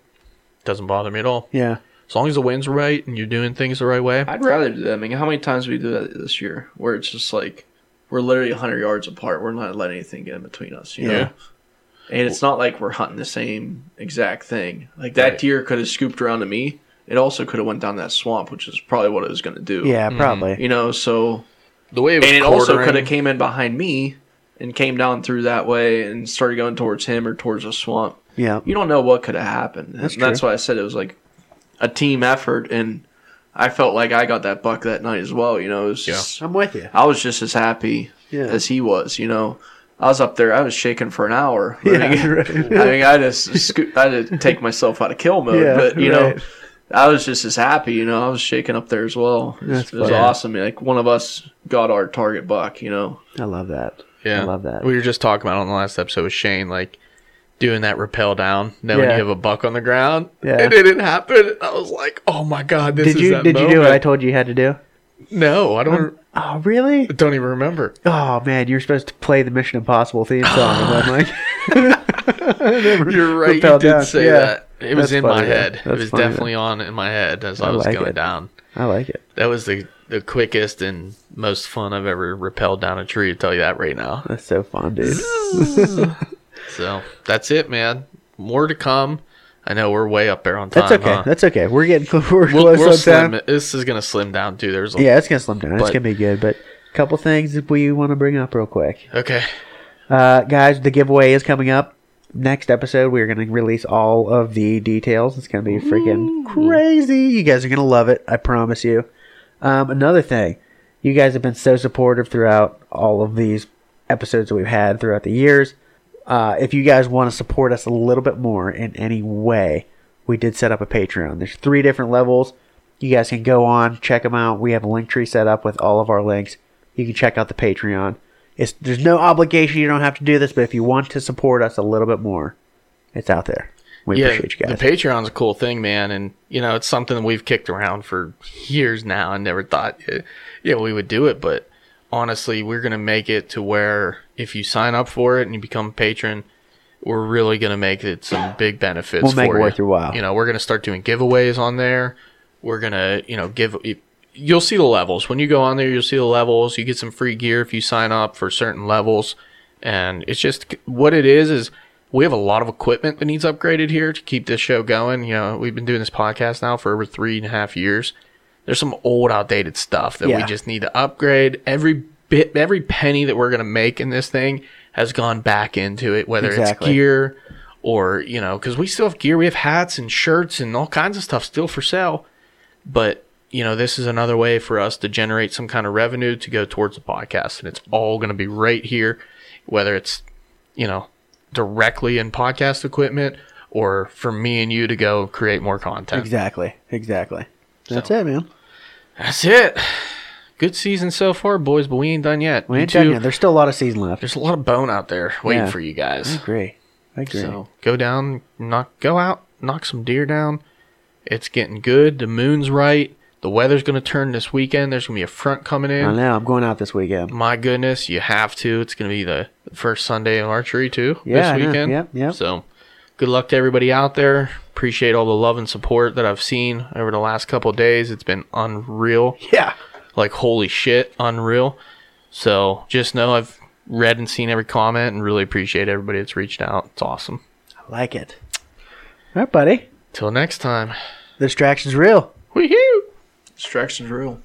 It doesn't bother me at all. Yeah. As long as the wind's right and you're doing things the right way. I'd rather do that. I mean, how many times we do that this year where it's just like, we're literally one hundred yards apart. We're not letting anything get in between us, you yeah. know? And it's not like we're hunting the same exact thing. Like, that right. deer could have scooped around to me. It also could have went down that swamp, which is probably what it was going to do. Yeah, probably. Mm-hmm. You know, so... the way it was And it also could have came in behind me, and came down through that way and started going towards him or towards a swamp, yeah, you don't know what could have happened. That's, and that's why I said it was like a team effort, and I felt like I got that buck that night as well. You know, it was yeah. just, I'm with you. I was just as happy yeah. as he was. You know, I was up there. I was shaking for an hour. Yeah, I mean, right. I, mean I just scoot, I had to take myself out of kill mode. Yeah, but you right. know, I was just as happy. You know, I was shaking up there as well. It was, it was awesome. Like one of us got our target buck. You know, I love that. Yeah, I love that. We were just talking about on the last episode with Shane, like doing that rappel down. Now yeah. when you have a buck on the ground, yeah. and it didn't happen. I was like, oh my God, this did is you, that Did moment. You do what I told you you had to do? No, I don't. Um, oh, really? I don't even remember. Oh, man, you're supposed to play the Mission Impossible theme song. I'm like, you're right, you did down. Say yeah. that. It That's was in funny, my head. It was funny, definitely man. On in my head as I, I was like going it. Down. I like it. That was the, the quickest and most fun I've ever rappelled down a tree, to tell you that right now. That's so fun, dude. So that's it, man. More to come. I know we're way up there on time. That's okay. Huh? That's okay. We're getting we're we'll, close we'll on slim, time. This is gonna slim down too. There's a, yeah, it's gonna slim down. But, it's gonna be good. But a couple things that we want to bring up real quick. Okay, uh, guys, the giveaway is coming up. Next episode, we're gonna release all of the details. It's gonna be freaking Ooh. Crazy. You guys are gonna love it. I promise you. Um, another thing, you guys have been so supportive throughout all of these episodes that we've had throughout the years. Uh, if you guys want to support us a little bit more in any way, we did set up a Patreon. There's three different levels. You guys can go on, check them out. We have a link tree set up with all of our links. You can check out the Patreon. It's, there's no obligation. You don't have to do this, but if you want to support us a little bit more, it's out there. We yeah, appreciate you guys. The Patreon's a cool thing, man. And, you know, it's something that we've kicked around for years now and never thought, you know, we would do it, but... Honestly, we're going to make it to where if you sign up for it and you become a patron, we're really going to make it some big benefits we'll for you. We'll make it worth your while. You know, we're going to start doing giveaways on there. We're going to, you know, give... You'll see the levels. When you go on there, you'll see the levels. You get some free gear if you sign up for certain levels. And it's just... What it is is we have a lot of equipment that needs upgraded here to keep this show going. You know, we've been doing this podcast now for over three and a half years. There's some old, outdated stuff that yeah. we just need to upgrade. Every bit, every penny that we're going to make in this thing has gone back into it, whether exactly. it's gear or, you know, because we still have gear. We have hats and shirts and all kinds of stuff still for sale. But, you know, this is another way for us to generate some kind of revenue to go towards the podcast. And it's all going to be right here, whether it's, you know, directly in podcast equipment or for me and you to go create more content. Exactly. Exactly. That's so. It, man. That's it. Good season so far, boys, but we ain't done yet. We ain't done yet. There's still a lot of season left. There's a lot of bone out there waiting yeah, for you guys. I agree. I agree. So go down, knock, go out, knock some deer down. It's getting good. The moon's right. The weather's going to turn this weekend. There's going to be a front coming in. I know. I'm going out this weekend. My goodness, you have to. It's going to be the first Sunday of archery, too, yeah, this weekend. Yeah, yeah. So good luck to everybody out there. Appreciate all the love and support that I've seen over the last couple of days. It's been unreal. Yeah. Like, holy shit, unreal. So, just know I've read and seen every comment and really appreciate everybody that's reached out. It's awesome. I like it. All right, buddy. Till next time. The distraction's real. Woohoo! Distraction's real.